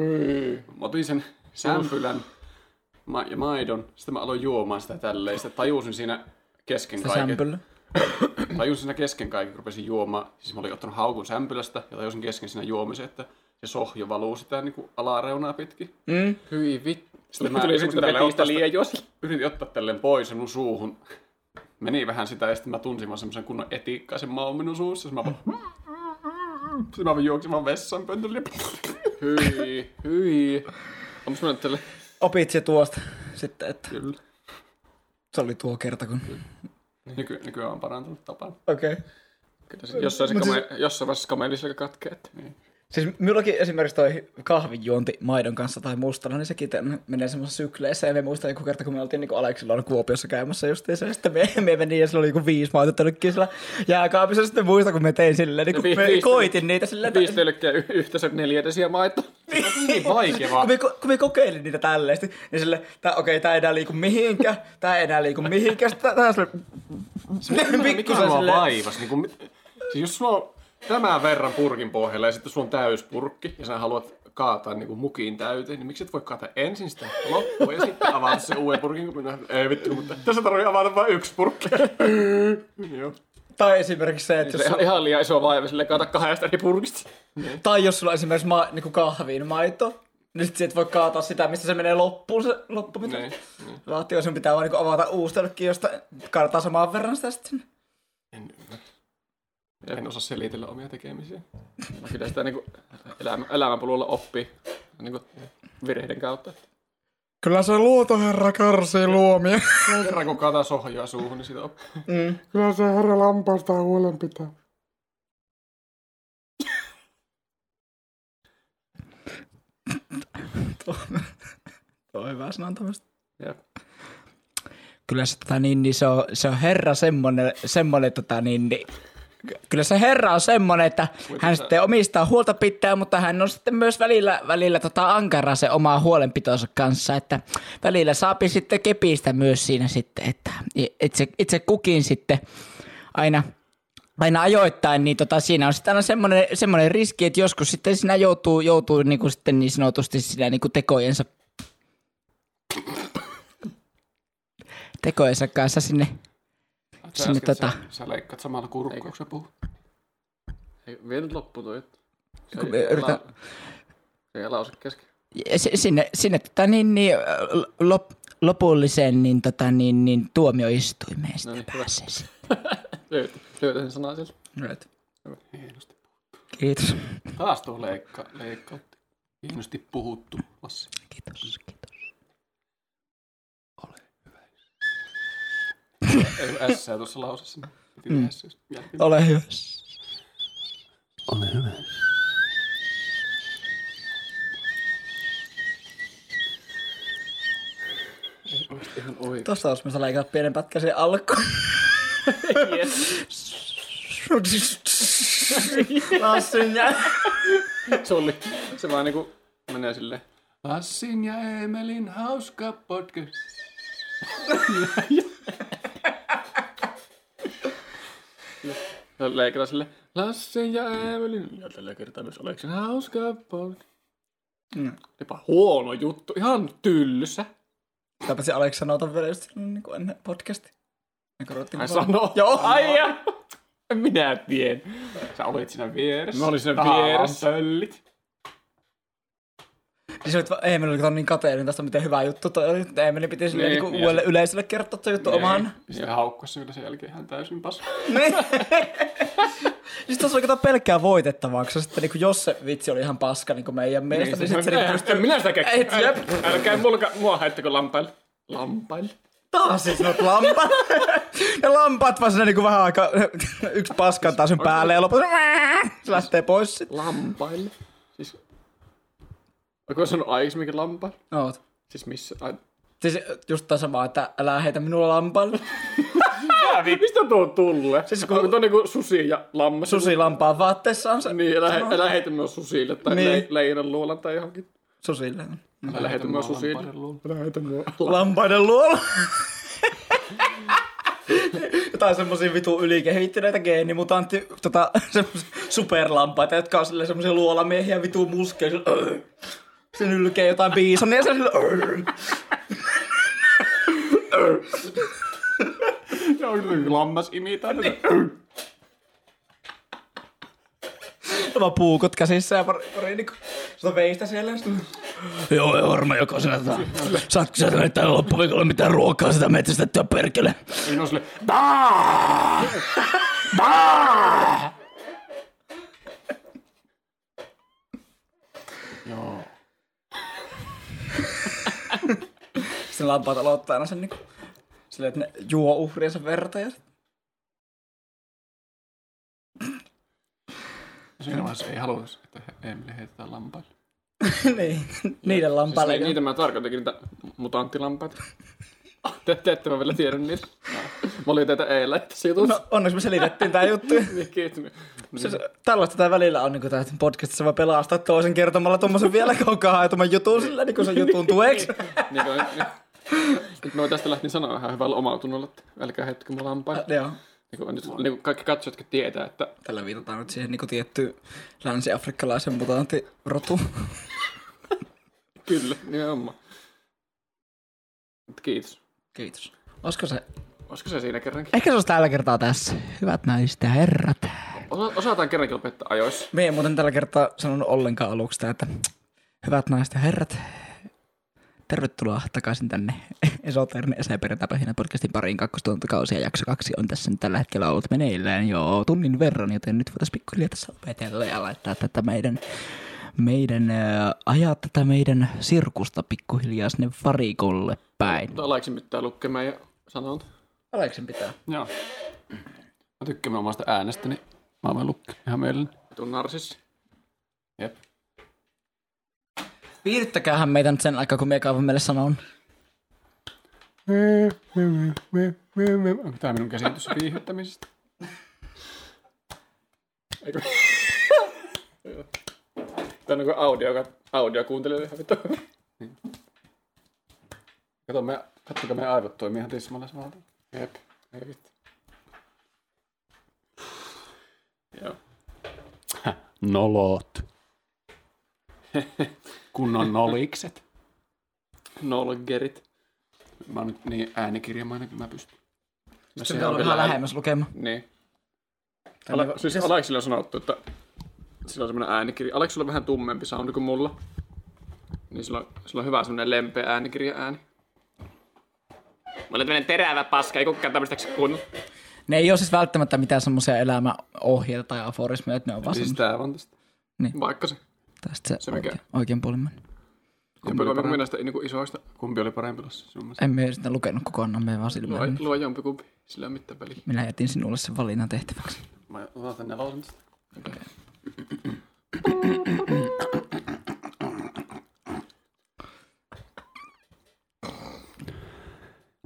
Mä otin sen sämpylän ja maidon. Sitten mä aloin juomaan sitä tälleen. Sitten tajusin siinä kesken kaiken. Rupesin juomaan. Siis mä olin ottanut haukun sämpylästä ja tajusin kesken siinä juomisen, että se sohjo valuu sitä niinku alareunaa pitkin. Hyi vittu. Sitten mä yritin ottaa tälleen pois mun suuhun. Meni vähän sitä ja sitten mä tunsin vaan semmoisen kunnon etiikkaisen maun minun suussa. Sitten mä juoksin vaan vessanpöntölle. Hyi. Onko semmoinen tälle? Opit se tuosta sitten, että... Kyllä. Se oli tuo kerta, kun... Nykyään on parantunut tapaan. Okei. Okay. Jossain vaiheessa kamelissa katkee. Niin. Siis minullakin esimerkiksi toi kahvinjuonti maidon kanssa tai mustalla, niin sekin menee semmoisessa sykleissä. Ja me muistan joku kerta, kun me oltiin niin Aleksilla Kuopiossa käymässä justiin se. Sitten me meni ja sillä oli joku 5 maitotölkkiä sillä jääkaapissa. Sitten muistan, kun me tein silleen, niin kun me koitin niitä silleen. 5 tölkkiä yhteensä 4 maitoa. Niin vaikea vaan. Kun me kokeilin niitä tälleen, niin silleen, okei, tää ei enää liiku mihinkään. Sitten tää on silleen... Mikä sua vaivas? Siis jos sua... Tämän verran purkin pohjalla ja sitten sulla on täyspurkki ja sä haluat kaataa niinku mukiin täyteen, niin miksi et voi kaataa ensin sitä loppua ja sitten avata se uuden purkin, kun minä... Ei vittu, mutta tässä tarvii avata vain 1 purkki. Joo. Tai esimerkiksi se, että... Niin, jos ihan liian iso vaiva, silleen kaata 2 eri purkista. Niin. Tai jos sulla on esimerkiksi niinku kahviin maito, niin sitten et voi kaataa sitä, mistä se menee loppuun se loppu. Niin. Laatio, sen pitää vaan niinku avata uusi tölkki, josta kaataa samaan verran sitä sitten. En osaa selitellä omia tekemisiä. Mä kyllä sitä niin elämänpolulla oppii niin virheiden kautta. Kyllä se luotoherra kärsii luomia. Herra, kun kaataa sohjoa suuhun, niin siitä oppii. Kyllä se herra lampaasta huolen pitää. Tuo on hyvä sanantamista. Jep. Kyllä se, se on herra semmoinen Kyllä se herra on semmoinen, että hän sitten omistaa huolta pitää, mutta hän on sitten myös välillä ankara se omaa huolenpitonsa kanssa, että välillä saapi sitten kepistä myös siinä sitten, että itse kukin sitten aina ajoittain, niin siinä on sitten aina semmoinen riski, että joskus sitten siinä joutuu niinku sitten niin sanotusti siinä niinku tekojensa kanssa sinne. Sä leikkaat samalla kurkkua, kun sä puhut. Ei, vie nyt loppuun toi. Se ei lause kesken. Sinne lopulliseen tuomioistuimeen sitten pääsee sitten. Löytä sen sanaa sieltä. Löytä. Hienosti puhuttu. Kiitos. Taas tuo leikkaatti. Hienosti puhuttu, Lassi. Kiitos. Ässää tuossa lausessa. Ole hyvä. Ole hyvä. Ei ole ihan oikein. Tuossa olisi minusta leikata pienen pätkän siihen alkuun. Lassin ja... Sulli. Se vaan niinku menee silleen. Lassin ja Emelin hauska podcast. Leikataan sille Lassin ja Emelin. Ja tällä kertaa myös Oleksen hauska podcast. Jopa huono juttu. Ihan tylsä. Tääpä se Aleks sanoo ton vielä just niin kuin ennen podcasti. Hän sanoo. Joo, aijaa. Minä tiedän. Sä olit siinä vieressä. Mä olin siinä vieressä. Töllit. Niin Emeli oli niin kateellinen tästä, miten hyvä juttu toi oli. Emeli piti silleen niin, niin uudelle yleisölle kertoa tuo juttu niin, oman. Sitten haukko syyllä sen jälkeen hän täysin paskaa. Niin. Siis tuossa oli pelkkää voitettavaa, koska sitten niin jos se vitsi oli ihan paska niin kuin meidän mielestä, niin sitten se pystyy... Minä sitä keksin. Älkää mua haittako lampaille. Lampaille? Taas siis noit lampat. Ja lampaat vaan sinne niinku vähän aika yksi paskantaa sen päälle ja lopulta se lähtee pois sit. Lampaille? Siis... Oiko sanonut aikaisemminkin lampaille? Oot. Siis missä? Siis just tää sama, että älä heitä minua lampaille. Mistä tuo tulee? Siis kun... Onko tuo niinku susi ja lammas? Susi lampaan vaatteessa on se. Niin, älä heitä minua susille tai niin. Leiran luolan tai johonkin. Susille. Mä lähetän mua susiin. Lampaiden luola. Jotain semmosia vitu ylikehittyneitä geenimutantti, superlampaita, jotka on silleen semmosia luolamiehiä vitu muskeja. Se nylkee jotain biisonia ja se silleen... Se on lammas imitaan. Tämä puukot käsissä ja pari niinku... Sitä veistä siellä ja sitten... Joo, Orma, joko sinä tätä... Saatko sä tänne täällä loppuviikolla mitään ruokaa sitä metsästettyä perkele? Minä on silleen... Baaah! Baaah! Joo. Sitten lampaat aloittaa aina sen niinku... Silleen, että ne juo uhriensa verta ja... Siinä vaiheessa ei halua, että Emeli heitetään lampaille. Niin, niiden lampaille. Siis niitä mä tarkoitankin, niitä mutanttilampaita. Te ette mä vielä tiedä niitä. Mä olin teitä eilen, että se jutut. No onneksi me selitettiin tää juttu. Niin, kiitos. Siis, tällaista tää välillä on, niin kun tää podcastissa voi pelastaa toisen kertomalla tommosen vielä kaukaa haetuman jutun sillä, niin kun se jutun tueksi. Niin, nyt mä voin tästä lähteä sanoa vähän hyvällä omautunnolla, että älkää heittäkö mun lampaille. Joo. Niin kuin kaikki katsojatkin tietää, että... Tällä viitataan nyt siihen niin tiettyyn länsi-afrikkalaisen mutanttirotuun. Kyllä, nimenomaan. Kiitos. Kiitos. Olisiko se siinä kerrankin? Ehkä se olisi tällä kertaa tässä. Hyvät naiset ja herrat. Osataan kerrankin lopettaa ajoissa. Mie en muuten tällä kertaa sanonut ollenkaan aluksi sitä, että hyvät naiset ja herrat. Tervetuloa takaisin tänne Esoteerinen Esäperintäpöhinä podcastin pariin 2000 kausia. Jakso 2 on tässä nyt tällä hetkellä ollut meneillään jo tunnin verran, joten nyt voitaisiin pikkuhiljaa tässä opetella ja laittaa tätä ajaa tätä meidän sirkusta pikkuhiljaa sinne varikolle päin. Mutta Aleksin pitää lukemaan ja sanonut. Aleksin pitää. Joo. Mä tykkään omasta äänestäni. Mä voin lukea ihan mielelläni. Tuun narsissi. Jep. Viihdyttäkäähän meitä nyt sen aikaa, kun mie kaivan meille sanon. Onko tää minun käsitys viihdyttämisestä? Eikö? Tää on niin kuin audio kuuntelijoille ihan vittu. Katsokaa meidän aivot toimii ihan tismalla samalta. Jep, eikä vittu. Joo. Nolot. Kunnon nolikset. Nolgerit. Mä oon nyt niin äänikirjamainen, kun mä pystyn. Mä oon vähän lähemmäs lukemaan. Niin. Siis Aleksilla on sanottu, että sillä on semmoinen äänikirja. Aleksilla on vähän tummempi soundi kuin mulla. Niin sillä on hyvä semmoinen lempeä äänikirja-ääni. Mä olen tämmöinen terävä paska, ei kukaan tämmöistäksi kunnon. Ne ei oo siis välttämättä mitään semmoisia elämäohjeita tai aforismeja, että ne on vaan semmoista. Siis tää on tästä. Niin. Vaikka se. Tästä se oikein puolimman. Kumpi minä sitä niin isoista, kumpi oli parempi lossa sinun mielestä? En minä sitä lukenut kokonaan, minä vaan silmällä. Luo jompikumpi, sillä ei ole mitään väliä. Minä jätin sinulle sen valinnan tehtäväksi. Mä otan tänne lausunnosta. Okei.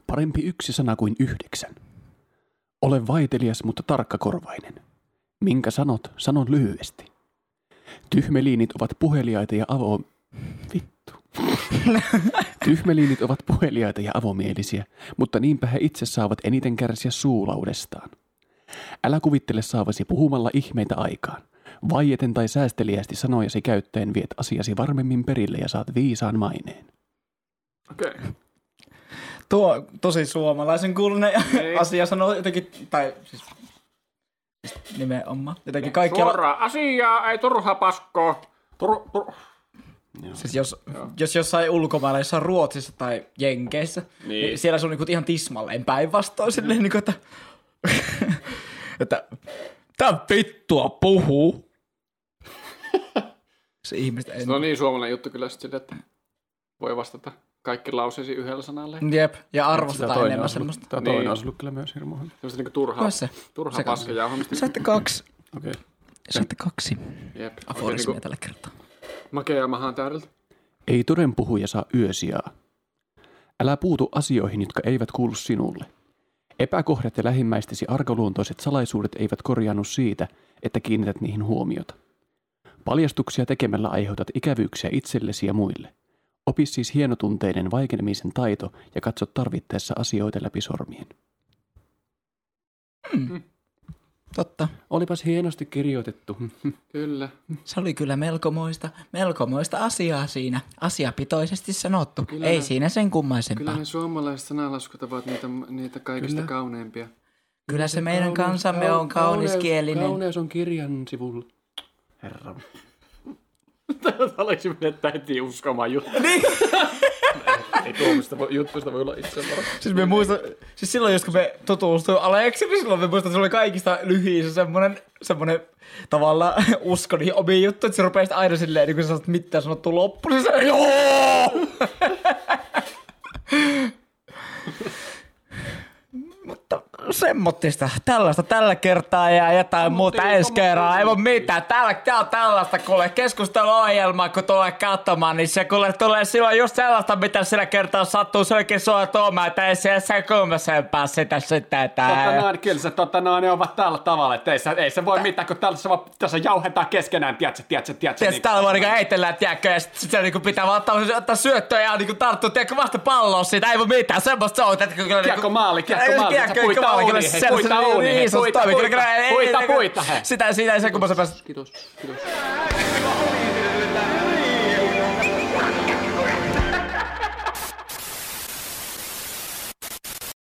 Parempi 1 sana kuin 9. Ole vaitelias, mutta tarkkakorvainen. Minkä sanot, sanon lyhyesti. Tyhmeliinit ovat puheliaita ja avomielisiä, mutta niinpä he itse saavat eniten kärsiä suulaudestaan. Älä kuvittele saavasi puhumalla ihmeitä aikaan. Vaieten tai säästeliästi sanojasi käyttäen viet asiasi varmemmin perille ja saat viisaan maineen. Okei. Okay. Tuo tosi suomalaisen kuulunen asia sanoo jotenkin, tai siis... Nimenomaan. Jotenkin kaikkialla... Suoraa asiaa, ei turha paskoa. Siis jos jossain ulkomailla, jossain Ruotsissa tai Jenkeissä, niin siellä se on niinku ihan tismalleen päinvastoin silleen, niinku, että tää vittua puhuu. Se ihmistä ei... Se on niin suomalainen juttu kyllä sitten, että voi vastata kaikki lauseesi yhdellä sanalla. Jep, ja arvostetaan enemmän semmoista. Tämä toinen niin on ollut kyllä myös hirmu hyvin. Semmoista niinku turhaa paskajauhamista. Saatte kaksi. Okei. Okay. Saatte kaksi. Jep. Aforismia tällä kertaa. Makea mahaan täydeltä. Ei toden puhuja saa yösijaa. Älä puutu asioihin, jotka eivät kuulu sinulle. Epäkohdat ja lähimmäistesi arkaluontoiset salaisuudet eivät korjaannu siitä, että kiinnität niihin huomiota. Paljastuksia tekemällä aiheutat ikävyyksiä itsellesi ja muille. Opi siis hienotunteinen vaikenemisen taito ja katso tarvittaessa asioita läpi sormien. Mm. Totta. Olipas hienosti kirjoitettu. Kyllä. Se oli kyllä melkomoista asiaa siinä. Asiapitoisesti sanottu. Kyllä, ei siinä sen kummaisempaa. Kyllä ne suomalaiset sanalaskut ovat niitä kaikista kyllä kauneimpia. Kyllä se meidän kansamme on kauniskielinen. Kauneus on kirjan sivulla. Herra. Aleksi menettää heti uskomaan juttuja. Niin. Ei tuommoista juttuista voi olla itsellä. Siis silloin, jos me tutustuin Aleksi, niin silloin me muistan, että se oli kaikista lyhyissä semmoinen tavallaan usko niihin omiin juttuihin. Se rupeaa aina silleen, niin kun sä saat mitään sanottua loppuun, niin se joo! Mutta semmottista. Tällaista tällä kertaa ja jotain muuta ensi kerralla. Ei voi mitään. Tää on tällaista, kuule keskusteluohjelmaa, kun tulee katsomaan, niin se kuule tulee silloin just sellaista, mitä sillä kertaa sattuu. Se oikein sua tuomaan, että ei se kummasempaa sitä. Totta noin, ne ovat tällä tavalla, että ei se voi mitään, kun tässä jauhetaan keskenään, tiedätkö. Täällä voi niinku heitellään, tiedätkö, ja sitten niinku pitää vaan ottaa syöttöä ja niinku tarttua, tiedätkö, vasta palloon siitä. Ei voi mitään, semmoista se on. Kiekko maali. Puita uuniin, he. Sitä ei se, kun mä pääs... Kiitos.